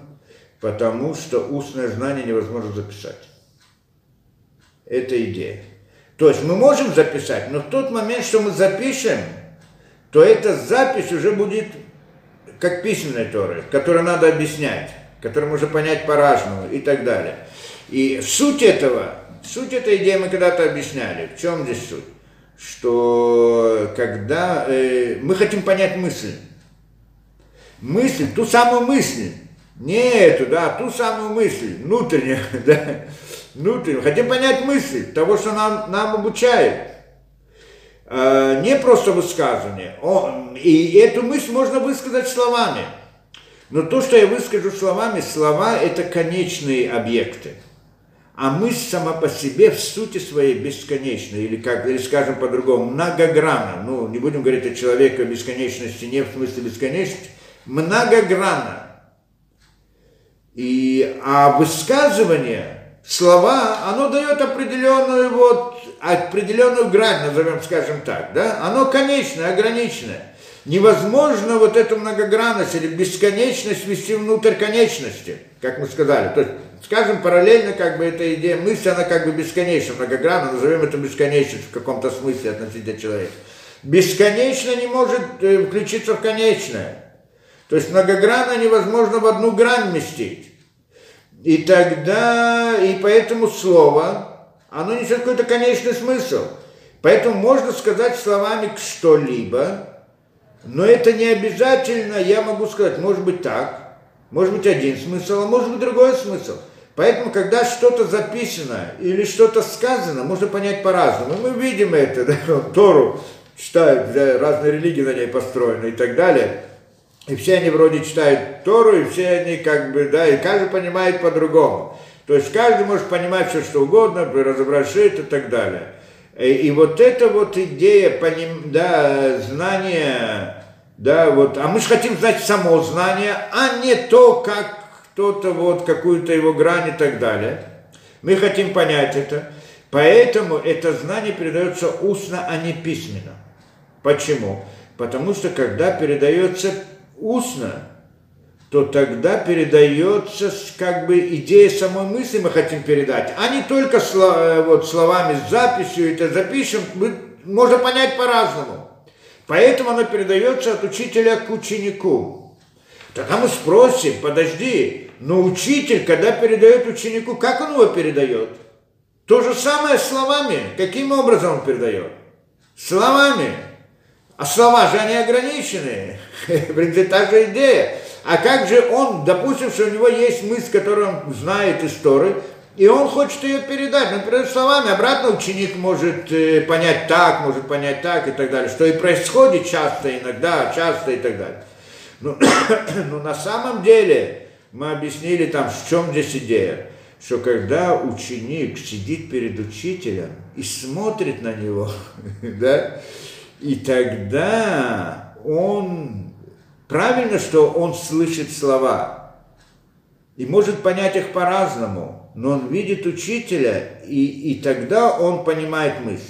Потому что устное знание невозможно записать. Это идея. То есть мы можем записать, но в тот момент, что мы запишем, то эта запись уже будет как письменная Тора, которую надо объяснять, который можно понять по-разному и так далее. И суть этого, суть этой идеи мы когда-то объясняли. В чем здесь суть? Что когда мы хотим понять мысль. Мысль, ту самую мысль. Не эту, да, ту самую мысль, внутреннюю, да, внутреннюю. Хотим понять мысль, того, что нам обучает. Не просто высказывание. И эту мысль можно высказать словами. Но то, что я выскажу словами, слова – это конечные объекты. А мысль сама по себе в сути своей бесконечна, или скажем по-другому, многогранна. Ну, не будем говорить о человеке, о бесконечности, не в смысле бесконечности. Многогранна. А высказывание, слова, оно дает определенную грань, назовем, скажем так. Да? Оно конечное, ограниченное. Невозможно вот эту многогранность или бесконечность ввести внутрь конечности, как мы сказали. То есть, скажем, параллельно как бы эта идея, мысль, она как бы бесконечна, многогранна, назовем это бесконечность в каком-то смысле относительно человека. Бесконечно не может включиться в конечное. То есть многогранно невозможно в одну грань вместить. И тогда, и поэтому слово, оно несет какой-то конечный смысл. Поэтому можно сказать словами что-либо, но это не обязательно, я могу сказать, может быть так, может быть один смысл, а может быть другой смысл. Поэтому, когда что-то записано или что-то сказано, можно понять по-разному. Мы видим это, да? Тору читают, да, разные религии на ней построены и так далее. И все они вроде читают Тору, и все они как бы, да, и каждый понимает по-другому. То есть каждый может понимать все, что угодно, разобрать и так далее. И вот эта вот идея, да, знания, да, вот, а мы же хотим знать само знание, а не то, как кто-то вот, какую-то его грань и так далее. Мы хотим понять это. Поэтому это знание передается устно, а не письменно. Почему? Потому что когда передается устно, то тогда передается как бы идея самой мысли мы хотим передать, а не только вот словами с записью, это запишем, можно понять по-разному. Поэтому она передается от учителя к ученику. Тогда мы спросим, подожди, но учитель, когда передает ученику, как он его передает? То же самое словами, каким образом он передает? Словами. А слова же они ограничены, та же идея. А как же он, допустим, что у него есть мысль, которую он знает из Торы, и он хочет ее передать, например, словами, обратно ученик может понять так и так далее, что и происходит часто, иногда, часто и так далее. Но на самом деле мы объяснили там, в чем здесь идея, что когда ученик сидит перед учителем и смотрит на него, да, И тогда он, правильно, что он слышит слова и может понять их по-разному, но он видит учителя, и тогда он понимает мысль.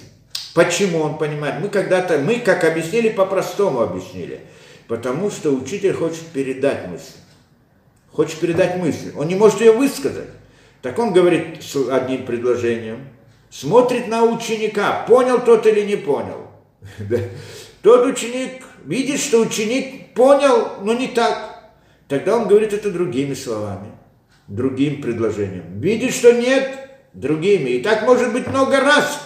Почему он понимает? Мы как объяснили, по-простому объяснили. Потому что учитель хочет передать мысль. Хочет передать мысль. Он не может ее высказать. Так он говорит с одним предложением. Смотрит на ученика. Понял тот или не понял. Тот ученик видит, что ученик понял, но не так. Тогда он говорит это другими словами. Другим предложением. Видит, что нет, другими. И так может быть много раз.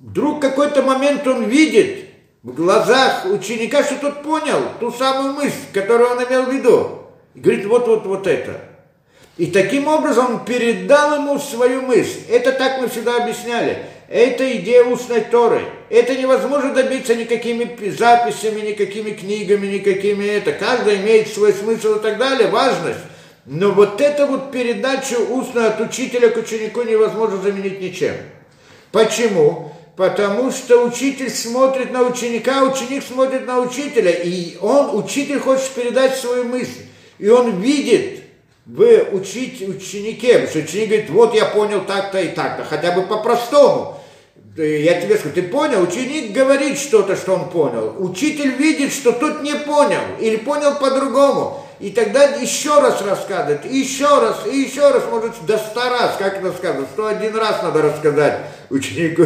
Вдруг в какой-то момент он видит в глазах ученика, что тот понял ту самую мысль, которую он имел в виду. И говорит, вот это. И таким образом он передал ему свою мысль. Это так мы всегда объясняли. Это идея устной Торы. Это невозможно добиться никакими записями, никакими книгами, никакими это. Каждый имеет свой смысл и так далее, важность. Но вот эту передачу устную от учителя к ученику невозможно заменить ничем. Почему? Потому что учитель смотрит на ученика, ученик смотрит на учителя, и учитель хочет передать свою мысль. И он видит в ученике, потому что ученик говорит, вот я понял так-то и так-то, хотя бы по-простому. Я тебе скажу, ты понял? Ученик говорит что-то, что он понял. Учитель видит, что тот не понял или понял по-другому. И тогда еще раз рассказывает, и еще раз, может, до 100 раз, как это сказано, 101 раз надо рассказать ученику,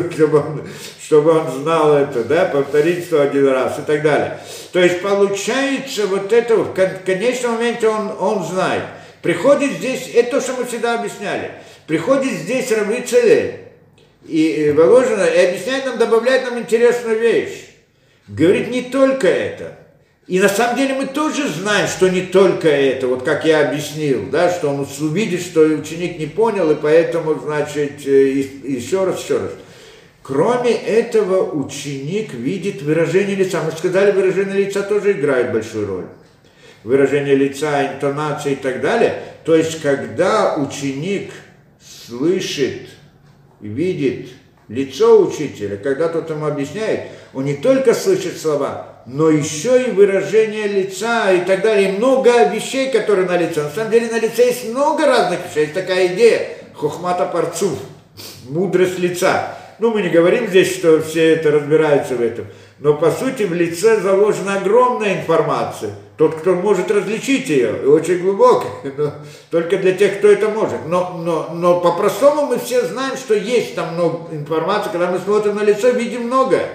чтобы он знал это, да, повторить 101 раз и так далее. То есть получается в конечном моменте он знает. Приходит здесь, это то, что мы всегда объясняли, приходит здесь Рав Ицеле Воложин и объясняет нам, добавляет нам интересную вещь. Говорит, не только это. И на самом деле мы тоже знаем, что не только это, вот как я объяснил, да, что он увидит, что ученик не понял, и поэтому, значит, еще раз. Кроме этого, ученик видит выражение лица. Мы сказали, выражение лица тоже играет большую роль. Выражение лица, интонации и так далее. То есть, когда ученик слышит, видит лицо учителя, когда тот ему объясняет, он не только слышит слова, но еще и выражение лица и так далее, и много вещей, которые на лице. На самом деле на лице есть много разных вещей, есть такая идея хохмата парцуф, мудрость лица. Мы не говорим здесь, что все это разбираются в этом, но по сути в лице заложена огромная информация. Тот, кто может различить ее, и очень глубоко, только для тех, кто это может. Но по-простому мы все знаем, что есть там много информации, когда мы смотрим на лицо, видим многое.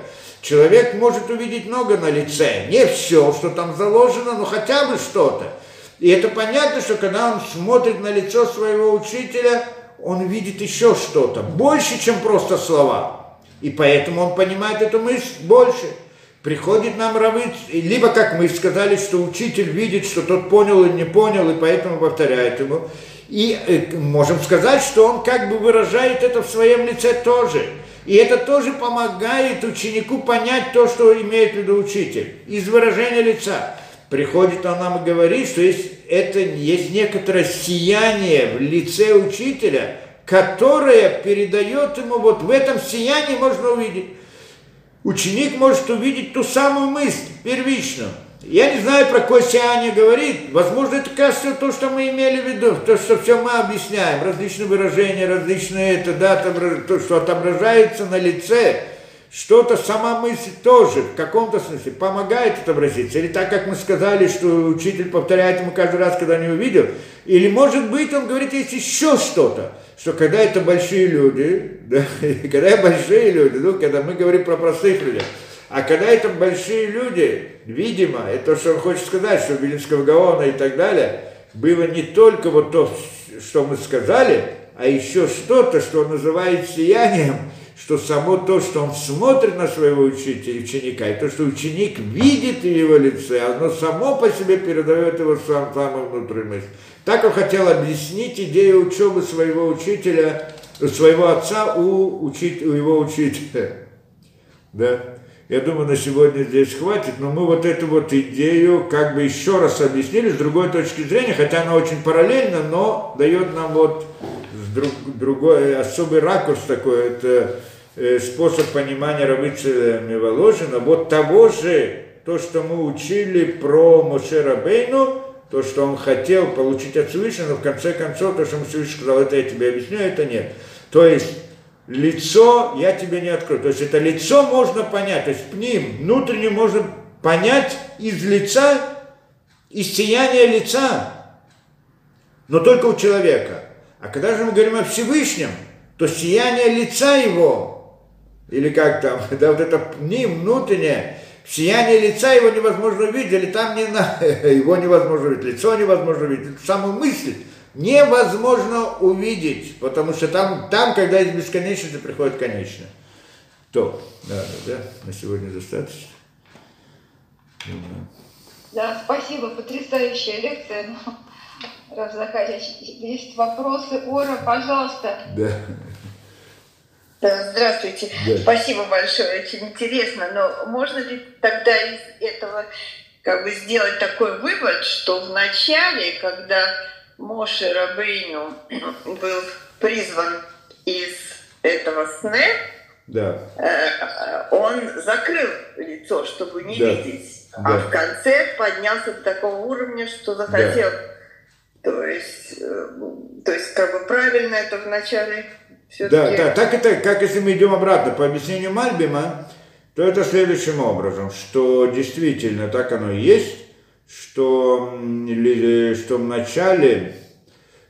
Человек может увидеть много на лице, не все, что там заложено, но хотя бы что-то. И это понятно, что когда он смотрит на лицо своего учителя, он видит еще что-то, больше, чем просто слова. И поэтому он понимает эту мысль больше. Приходит нам Рав Ицеле, либо, как мы сказали, что учитель видит, что тот понял или не понял, и поэтому повторяет ему. И можем сказать, что он как бы выражает это в своем лице тоже. И это тоже помогает ученику понять то, что имеет в виду учитель. Из выражения лица. Приходит он нам и говорит, что есть некоторое сияние в лице учителя, которое передает ему, вот в этом сиянии можно увидеть. Ученик может увидеть ту самую мысль первичную. Я не знаю, про какое сияние говорит. Возможно, это кажется то, что мы имели в виду, то, что все мы объясняем, различные выражения, различные это, да, то, что отображается на лице, что-то сама мысль тоже в каком-то смысле помогает отобразиться. Или так, как мы сказали, что учитель повторяет ему каждый раз, когда не увидел. Или, может быть, он говорит, есть еще что-то, что когда это большие люди, да, когда мы говорим про простых людей, а когда это большие люди, видимо, это то, что он хочет сказать, что у Виленского Гаона и так далее, было не только вот то, что мы сказали, а еще что-то, что он называет сиянием, что само то, что он смотрит на своего ученика, и то, что ученик видит в его лице, оно само по себе передает его самую внутреннюю мысль. Так он хотел объяснить идею учебы своего учителя, своего отца у его учителя. Да. Я думаю, на сегодня здесь хватит, но мы эту идею как бы еще раз объяснили с другой точки зрения, хотя она очень параллельна, но дает нам другой особый ракурс такой, это способ понимания Рав Ицеле Воложина, вот того же, то, что мы учили про Моше Рабейну, то, что он хотел получить от Всевышнего, но в конце концов, то, что он Всевышний сказал, это я тебе объясню, это нет. То есть, лицо я тебе не открою. То есть, это лицо можно понять, то есть, пним, внутренне можно понять из лица, из сияния лица, но только у человека. А когда же мы говорим о Всевышнем, то сияние лица его, или как там, да, вот это пним, внутреннее, сияние лица его невозможно видеть, или там не на... его невозможно видеть, лицо невозможно видеть, саму мысль невозможно увидеть, потому что там когда из бесконечности приходит конечное. То, да, на сегодня достаточно. Да, спасибо, потрясающая лекция. Рав Захарович, есть вопросы? Ора, пожалуйста. Да. Да, здравствуйте. Да. Спасибо большое, очень интересно. Но можно ли тогда из этого как бы сделать такой вывод, что в начале, когда Моше Рабейну был призван из этого сна, да, он закрыл лицо, чтобы не, да, видеть, да, а в конце поднялся до такого уровня, что захотел. Да. То есть, как бы правильно это вначале все-таки... Да, так это, как если мы идем обратно по объяснению Мальбима, то это следующим образом, что действительно так оно и есть, что вначале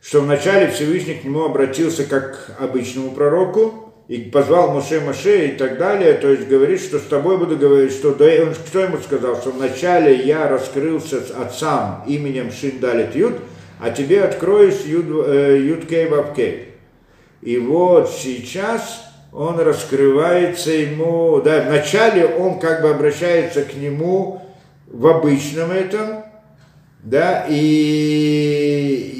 Всевышний к нему обратился как к обычному пророку, и позвал Моше и так далее, то есть говорит, что с тобой буду говорить, что да, он, кто ему сказал, что вначале я раскрылся с отцам именем Шиндалит Юд, а тебе откроюсь Юдкей Вавкей. И вот сейчас он раскрывается ему, да, вначале он как бы обращается к нему в обычном этом, да, и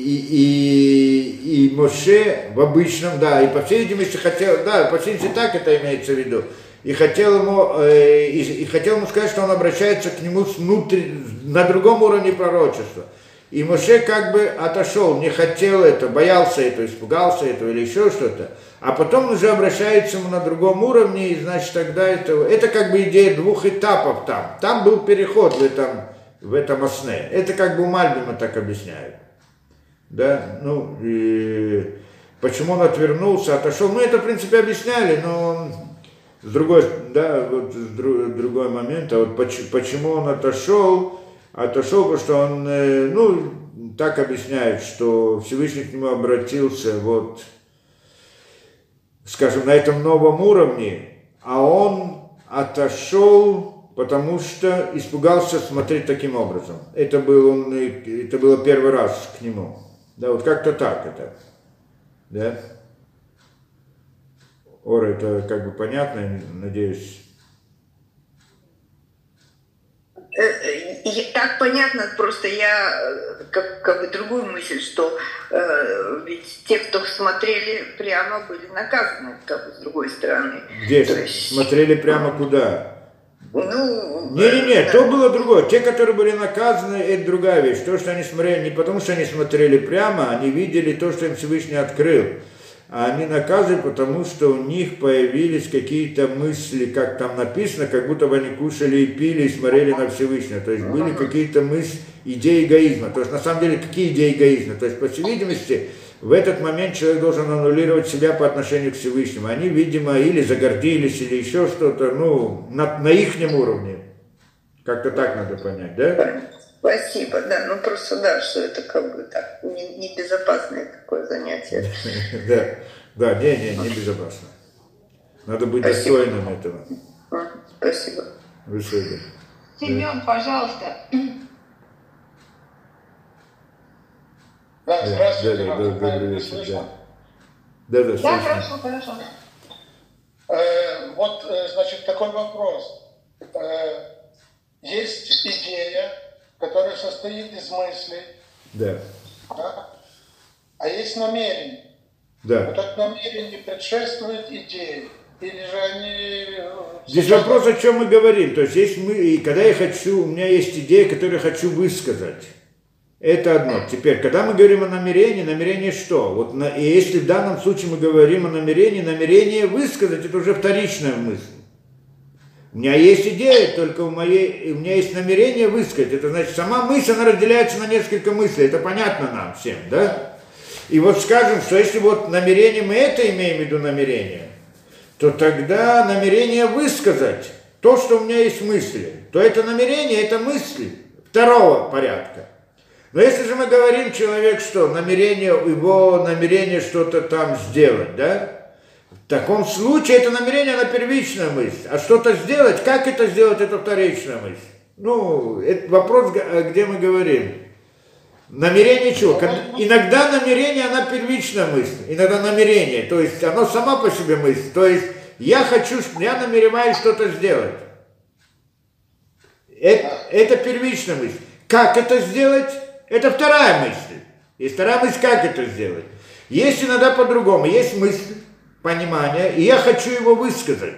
Моше в обычном, да, и по всей видимости хотел, да, по всей видимости так это имеется в виду, и хотел ему сказать, что он обращается к нему снутри, на другом уровне пророчества. И Моше как бы отошел, не хотел это, боялся этого, испугался этого или еще что-то. А потом уже обращается ему на другом уровне, и значит тогда это как бы идея двух этапов там. Там был переход в этом осне. Это как бы Мальбима так объясняют. Да, ну, и почему он отвернулся, отошел. Мы это в принципе объясняли, но... С другой момент, а вот почему он отошел, потому что он, ну, так объясняет, что Всевышний к нему обратился, вот, скажем, на этом новом уровне, а он отошел, потому что испугался смотреть таким образом. Это было первый раз к нему. Да, вот как-то так это, да. Ора, это как бы понятно, надеюсь. Так понятно, просто я как бы другую мысль, что ведь те, кто смотрели прямо, были наказаны, как бы с другой стороны. Где? Есть... Смотрели прямо куда? Ну... Не-не-не, да. То было другое. Те, которые были наказаны, это другая вещь. То, что они смотрели, не потому что они смотрели прямо, они видели то, что им Всевышний открыл. А они наказывают, потому что у них появились какие-то мысли, как там написано, как будто бы они кушали и пили, и смотрели на Всевышнего. То есть были какие-то мысли, идеи эгоизма. То есть на самом деле какие идеи эгоизма? То есть по всей видимости в этот момент человек должен аннулировать себя по отношению к Всевышнему. Они, видимо, или загордились, или еще что-то, ну, на ихнем уровне. Как-то так надо понять, да? Спасибо, да, ну просто да, что это как бы так, небезопасное такое занятие. Да, небезопасно. Надо быть достойным этого. Спасибо. Семен, пожалуйста. Да, здравствуйте. Да, хорошо. Вот, значит, такой вопрос. Есть идея, которая состоит из мыслей, да. Да? А есть намерение. Да. Вот это намерение предшествует идее. Или же они... Здесь вопрос, о чем мы говорим. То есть, когда я хочу, у меня есть идея, которую я хочу высказать. Это одно. Теперь, когда мы говорим о намерении, намерение что? Вот и если в данном случае мы говорим о намерении, намерение высказать, это уже вторичная мысль. У меня есть идея, только у меня есть намерение высказать. Это значит, сама мысль, она разделяется на несколько мыслей. Это понятно нам всем, да? И вот скажем, что если вот намерение, мы это имеем в виду намерение, то тогда намерение высказать то, что у меня есть мысли, то это намерение, это мысли второго порядка. Но если же мы говорим, человек, что намерение, его намерение что-то там сделать, да? В таком случае это намерение, она первичная мысль. А что-то сделать, как это сделать, это вторичная мысль. Ну, это вопрос, где мы говорим. Намерение чего? Иногда намерение, она первичная мысль. Иногда намерение, то есть оно сама по себе мысль. То есть я хочу, я намереваюсь что-то сделать. Это первичная мысль. Как это сделать? Это вторая мысль. И вторая мысль, как это сделать. Есть иногда по-другому. Есть мысль, понимание, и я хочу его высказать.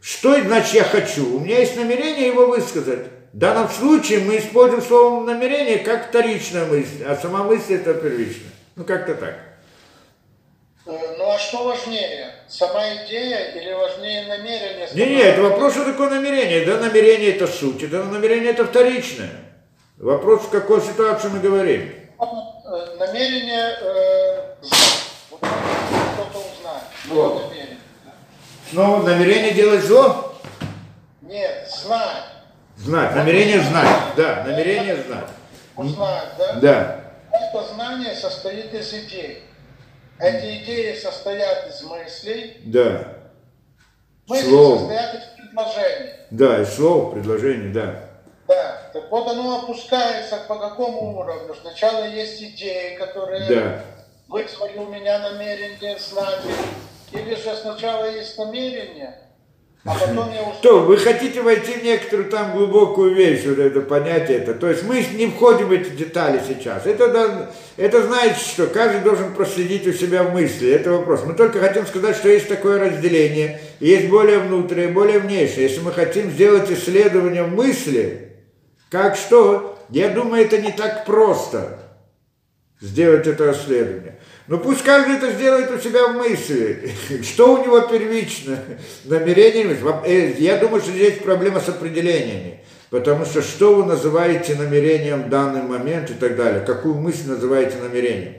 Что значит я хочу? У меня есть намерение его высказать. В данном случае мы используем слово намерение как вторичная мысль, а сама мысль это первичная. Ну, как-то так. Ну, а что важнее? Сама идея или важнее намерение? Не, это вопрос, что такое намерение. Да, намерение это суть, да, намерение это вторичное. Вопрос, в какой ситуации мы говорим. Намерение кто-то узнает. Вот. Намерение. Снова намерение делать зло? Нет, знать. Знать, намерение знать, да, намерение знать. Узнать, да? Да. Это знание состоит из идей. Эти идеи состоят из мыслей. Да. Мысли слов. Состоят из предложений. Да, из слов, предложений, да. Да, так вот оно опускается по какому уровню? Сначала есть идеи, которые да. вызвали у меня намерение знать, или же сначала есть намерение, а потом я узнаю. Вы хотите войти в некоторую там глубокую вещь, вот это понятие это. То есть мы не входим в эти детали сейчас. Это значит, что каждый должен проследить у себя в мысли. Это вопрос. Мы только хотим сказать, что есть такое разделение, есть более внутреннее, более внешнее. Если мы хотим сделать исследование в мысли, как что? Я думаю, это не так просто сделать это расследование. Но пусть каждый это сделает у себя в мысли. Что у него первично? Намерение. Я думаю, что здесь проблема с определениями. Потому что что вы называете намерением в данный момент и так далее? Какую мысль называете намерением?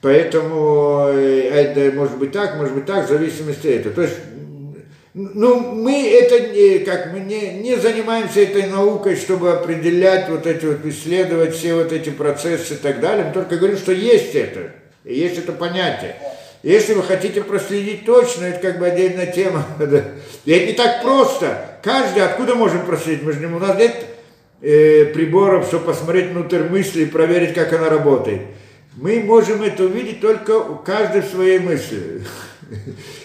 Поэтому это может быть так, в зависимости от этого. То есть, ну, мы это как мы не занимаемся этой наукой, чтобы определять вот эти вот, исследовать все вот эти процессы и так далее. Мы только говорим, что есть это понятие. Если вы хотите проследить точно, это как бы отдельная тема. И это не так просто. Каждый, откуда можем проследить? Мы же у нас нет приборов, чтобы посмотреть внутрь мысли и проверить, как она работает. Мы можем это увидеть только каждый в своей мысли.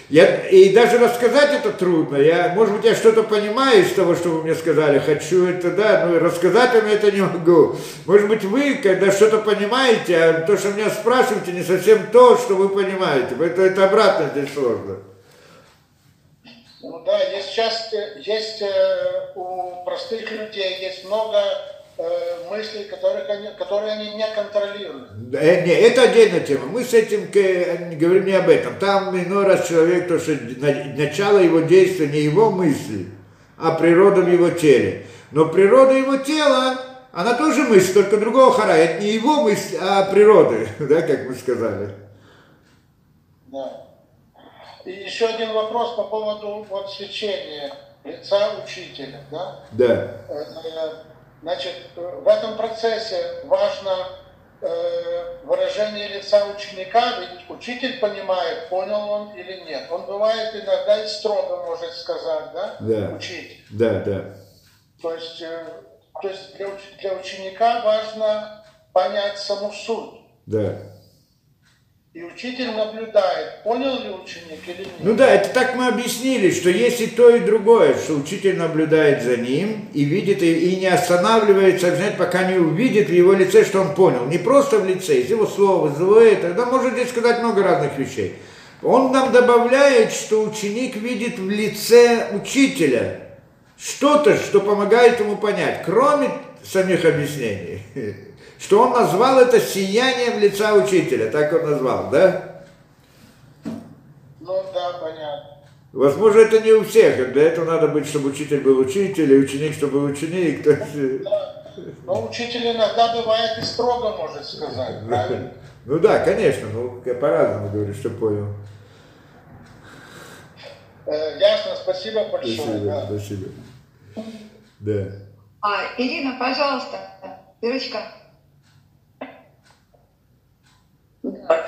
И даже рассказать это трудно. Может быть, я что-то понимаю из того, что вы мне сказали. Хочу это, да, но рассказать вам это не могу. Может быть, вы, когда что-то понимаете, а то, что меня спрашиваете, не совсем то, что вы понимаете. Поэтому это обратно здесь сложно. Ну да, есть у простых людей есть много мыслей, которые они не контролируют. Да, нет, это отдельная тема. Мы с этим говорим не об этом. Там иной раз человек, то, что начало его действия не его мысли, а природа в его теле. Но природа его тела, она тоже мысль, только другого характера. Это не его мысль, а природы, да, как мы сказали. Да. И еще один вопрос по поводу вот, свечения лица учителя. Да. Да. Значит, в этом процессе важно выражение лица ученика, ведь учитель понимает, понял он или нет. Он бывает иногда и строго может сказать, да, да. Учитель. Да, да. То есть для ученика важно понять саму суть. Да. И учитель наблюдает, понял ли ученик или нет. Ну да, это так мы объяснили, что есть и то, и другое, что учитель наблюдает за ним и видит, и не останавливается, пока не увидит в его лице, что он понял. Не просто в лице, из его слова, тогда можно здесь сказать много разных вещей. Он нам добавляет, что ученик видит в лице учителя что-то, что помогает ему понять, кроме самих объяснений. что он назвал это сиянием лица учителя, так он назвал, да? Ну да, понятно. Возможно, это не у всех, для этого надо быть, чтобы учитель был учитель, и ученик, чтобы был ученик. Да. Но учитель иногда бывает и строго, можно сказать, правильно? Ну да, конечно, ну я по-разному говорю, что понял. Ясно, спасибо большое. Спасибо, да. Спасибо. Да. Ирина, пожалуйста, Ирочка. Да.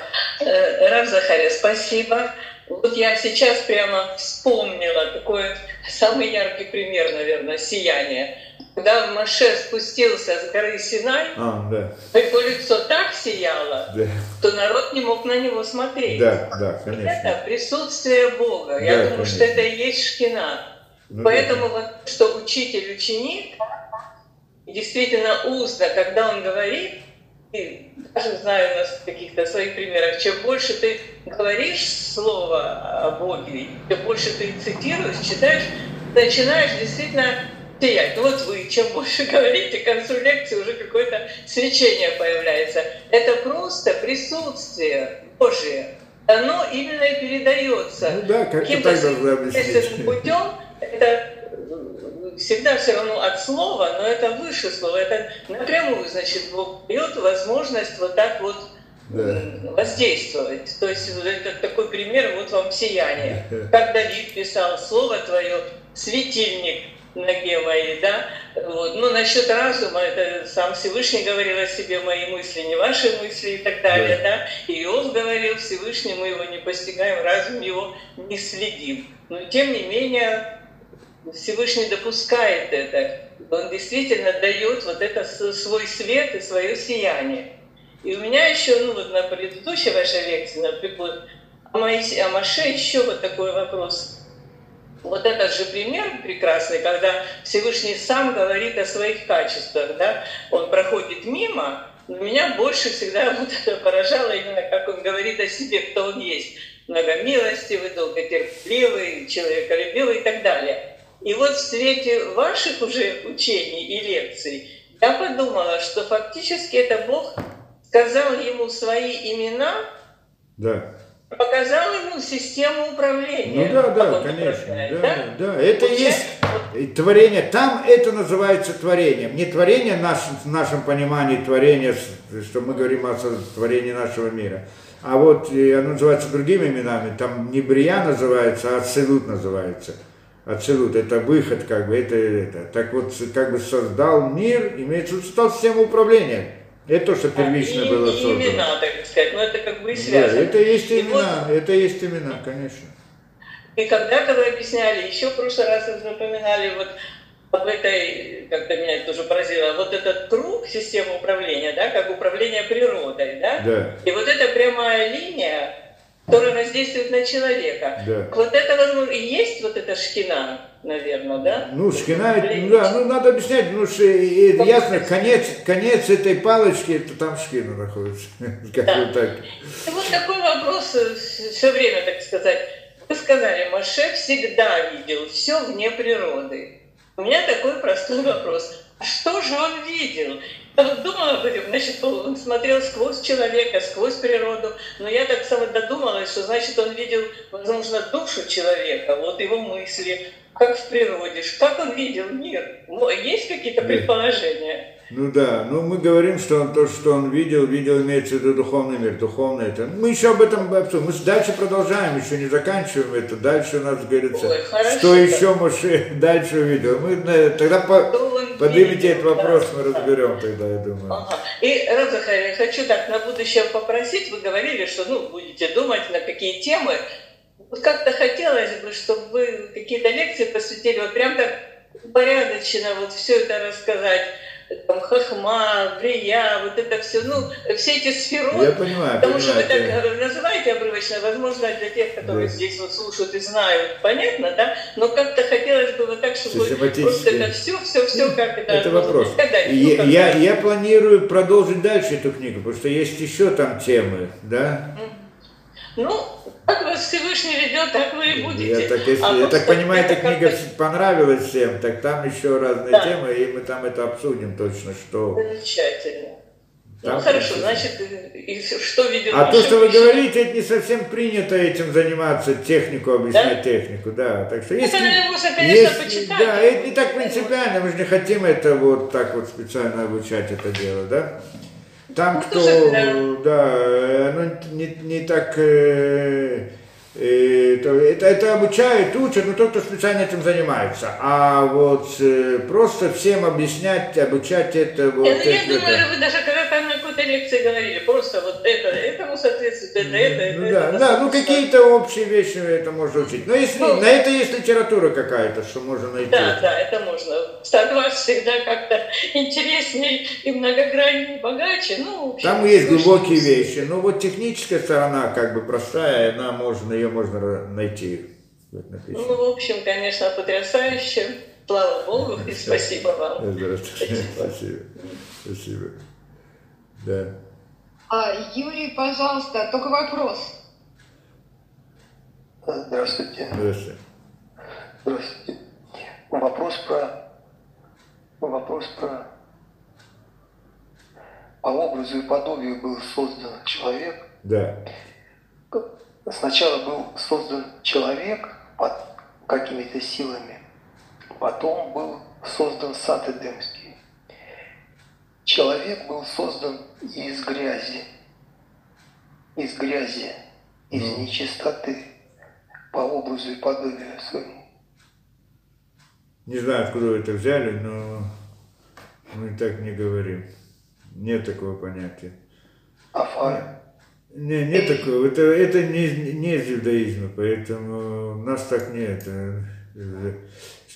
Рав Захария, спасибо. Вот я сейчас прямо вспомнила такой самый яркий пример, наверное, сияния. Когда Моше спустился с горы Синай, да. Его лицо так сияло, да. Что народ не мог на него смотреть. Да, да, конечно. Это присутствие Бога. Да, я думаю, конечно. Что это и есть Шкина. Ну, поэтому, да. Вот, что учитель-ученик, действительно узда, когда он говорит, и даже знаю у нас в каких-то своих примерах, чем больше ты говоришь слово о Боге, чем больше ты цитируешь, читаешь, начинаешь действительно сиять. Ну вот вы, чем больше говорите, к концу лекции уже какое-то свечение появляется. Это просто присутствие Божие. Оно именно и передается. Ну да, как-то так должно объяснить. Путем это... Всегда все равно от слова, но это выше слова, это напрямую, значит, Бог дает возможность вот так вот воздействовать. То есть вот это такой пример, вот вам сияние. Как Давид писал, слово твое, светильник ноге моей, да? Вот. Ну, насчет разума, это сам Всевышний говорил о себе, мои мысли, не ваши мысли и так далее, да? И Иов говорил, Всевышний, мы его не постигаем, разум его не следим. Но тем не менее... Всевышний допускает это, он действительно дает вот это свой свет и свое сияние. И у меня еще, ну вот на предыдущей вашей лекции, например, о Моше еще вот такой вопрос. Вот этот же пример прекрасный, когда Всевышний сам говорит о своих качествах, да, он проходит мимо, но меня больше всегда вот это поражало именно, как он говорит о себе, кто он есть. Многомилостивый, долготерпеливый, человеколюбивый и так далее. И вот в свете ваших уже учений и лекций я подумала, что фактически это Бог сказал ему свои имена, да. Показал ему систему управления. Ну да, конечно. Да. Это и есть творение. Там это называется творением. Не творение в нашем понимании, творение, что мы говорим о творении нашего мира. А вот оно называется другими именами. Там не Брия называется, а Ацилут называется. Ацилут – это выход, как бы, это. Так вот, как бы создал мир, имеется в виду, стал систему управления. Это то, что первично было создано. Имена, так сказать, но это как бы и связано. Да, это есть и имена, вот... это есть имена, конечно. И когда-то вы объясняли, еще в прошлый раз вы напоминали, вот об этой, как-то меня это тоже поразило, вот этот круг системы управления, да, как управление природой, да? Да. И вот эта прямая линия, которая воздействует на человека. Да. Вот это, возможно, и есть вот эта Шкина, наверное, да? Ну, Шкина, да, ну, надо объяснять, потому что ясно, конец этой палочки, это там Шкина находится. Да. Так. И вот такой вопрос все время, так сказать. Вы сказали, Моше всегда видел все вне природы. У меня такой простой вопрос. Что же он видел? Я вот думала, значит, он смотрел сквозь человека, сквозь природу, но я так сама додумалась, что, значит, он видел, возможно, душу человека, вот его мысли, как в природе, как он видел мир. Есть какие-то предположения? Ну да, ну мы говорим, что он, то, что он видел, имеется в виду духовный мир, духовный это. Мы еще об этом обсудим, мы дальше продолжаем, еще не заканчиваем это, дальше у нас говорится, что еще Моше дальше увидел. Мы тогда поднимите этот вопрос, мы разберем тогда, я думаю. Ага. И, Рав Захария, хочу так на будущее попросить, вы говорили, что ну, будете думать на какие темы. Вот как-то хотелось бы, чтобы вы какие-то лекции посвятили, вот прям так порядочно вот все это рассказать. Там, Хохма, Брия, вот это все, ну, все эти сфероты. Я понимаю, потому что вы так называете обрывочно, возможно, для тех, которые здесь вот слушают и знают, понятно, да? Но как-то хотелось бы вот так, чтобы просто это все, как это... Это вопрос. Я планирую продолжить дальше эту книгу, потому что есть еще там темы, да? Ну, как вас Всевышний ведет, так вы и будете. Я так понимаю, эта книга понравилась всем, так там еще разные темы, и мы там это обсудим точно, что... Замечательно. Да? Ну хорошо, значит, и что видел? А то, что вы говорите, это не совсем принято этим заниматься, технику объяснять, да? Технику, да. Так что если, это можно, конечно, если, почитать. Да, это не так принципиально, мы же не хотим это вот так вот специально обучать это дело, да? Там, ну, кто, тоже, да, оно не так, это обучают, учат, но тот, кто специально этим занимается. А вот просто всем объяснять, обучать это вот... Это, я думаю, это. Вы даже когда там на какой-то лекции говорили, просто вот это, этому соответствует, это, ну, это. Да, это, да, ну какие-то общие вещи это можно учить. Но если, ну, на это есть литература какая-то, что можно найти. Да, это. Да, это можно. Согласен, всегда как-то интереснее и многограннее, богаче. Ну, общем, там есть глубокие вещи, но вот техническая сторона как бы простая, она можно... ее можно найти. Ну, в общем, конечно, потрясающе. Слава Богу, и спасибо вам. Спасибо. Спасибо. Да. Юрий, пожалуйста, только вопрос. Здравствуйте. Здравствуйте. Здравствуйте. Вопрос про... По образу и подобию был создан человек. Да. Сначала был создан человек под какими-то силами, потом был создан сад Эдемский. Человек был создан из грязи, из нечистоты, по образу и подобию своему. Не знаю, откуда вы это взяли, но мы так не говорим. Нет такого понятия. Афара. Нет такого. Это не из иудаизма, поэтому нас так нет.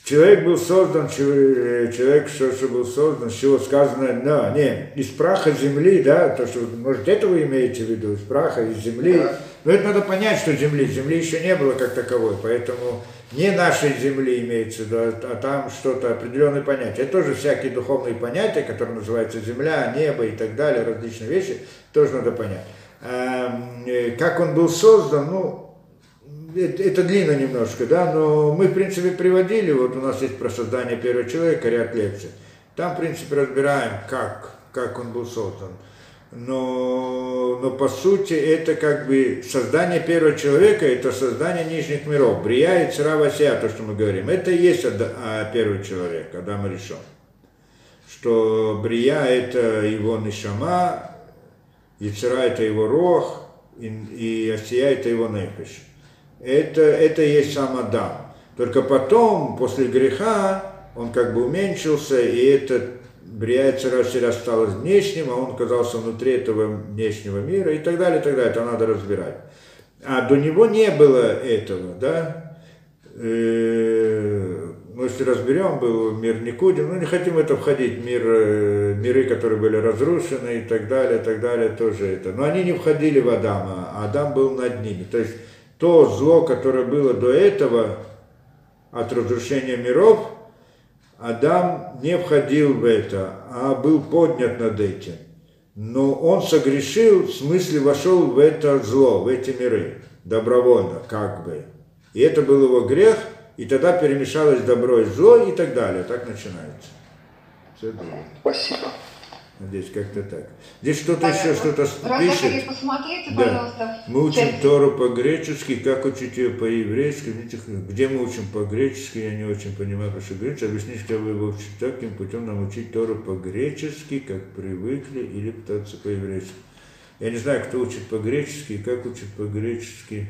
Человек был создан, человек, что был создан, с чего сказано, да, не, из праха земли, да, то, что, может, это вы имеете в виду, из праха, из земли. Да. Но это надо понять, что земли еще не было как таковой, поэтому не нашей земли имеется, да, а там что-то, определенное понятие. Это тоже всякие духовные понятия, которые называются земля, небо и так далее, различные вещи, тоже надо понять. Как он был создан, ну, это длинно немножко, да, но мы, в принципе, приводили, вот у нас есть про создание первого человека ряд лекций, там, в принципе, разбираем, как он был создан, но по сути, это как бы создание первого человека, это создание нижних миров, Брия, Йецира, Ассия, то, что мы говорим, это и есть первый человек, Адам Ришон, что Брия – это его нишама, Йецира – это его рох, и Ассия – это его нефеш. Это и есть сам Адам. Только потом, после греха, он как бы уменьшился, и этот Брия Йецира Ассия стало внешним, а он оказался внутри этого внешнего мира, и так далее, и так далее. Это надо разбирать. А до него не было этого, да? Ну, если разберем, был мир Никудим, ну, не хотим в это входить, миры, которые были разрушены и так далее, тоже это. Но они не входили в Адама, а Адам был над ними. То есть то зло, которое было до этого, от разрушения миров, Адам не входил в это, а был поднят над этим. Но он согрешил, в смысле вошел в это зло, в эти миры, добровольно, как бы. И это был его грех. И тогда перемешалось добро и зло, и так далее. Так начинается. Все. Спасибо. Надеюсь, как-то так. Здесь что-то еще, что-то пишет. Посмотрите, да. Пожалуйста. Мы учим Тору по-гречески, как учить ее по-еврейски. Где мы учим по-гречески, я не очень понимаю, потому что греческий. Объясни, что вы его учите таким путем, нам учить Тору по-гречески, как привыкли, или пытаться по-еврейски. Я не знаю, кто учит по-гречески и как учит по-гречески.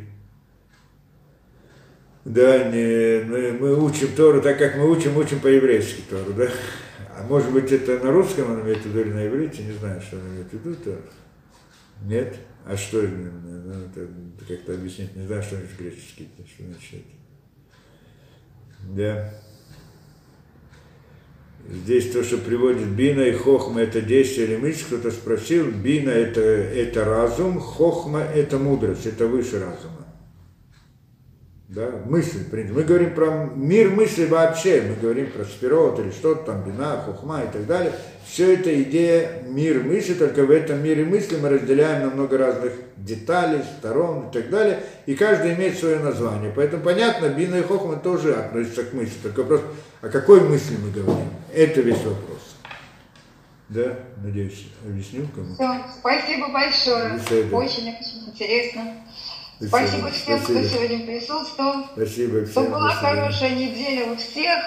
Да, мы учим Тору так, как мы учим по-еврейски Тору, да? А может быть, это на русском он имеет в виду или на иврите, не знаю, что он имеет в виду, Тору. Нет? А что именно? Надо как-то объяснить, не знаю, что значит греческий, что значит. Да. Здесь то, что приводит Бина и Хохма, это действие или мысль, кто-то спросил, Бина это разум, Хохма это мудрость, это выше разума. Да, мысль, мы говорим про мир мысли вообще, мы говорим про Сфирот или что-то там, Бина, Хохма и так далее. Все это идея мир мысли, только в этом мире мысли мы разделяем на много разных деталей, сторон и так далее. И каждый имеет свое название. Поэтому понятно, Бина и Хохма тоже относятся к мысли. Только просто о какой мысли мы говорим? Это весь вопрос. Да, надеюсь, объяснил кому. Да, спасибо большое. Очень-очень интересно. Спасибо всем, кто сегодня присутствовал. Спасибо всем. Была хорошая неделя у всех.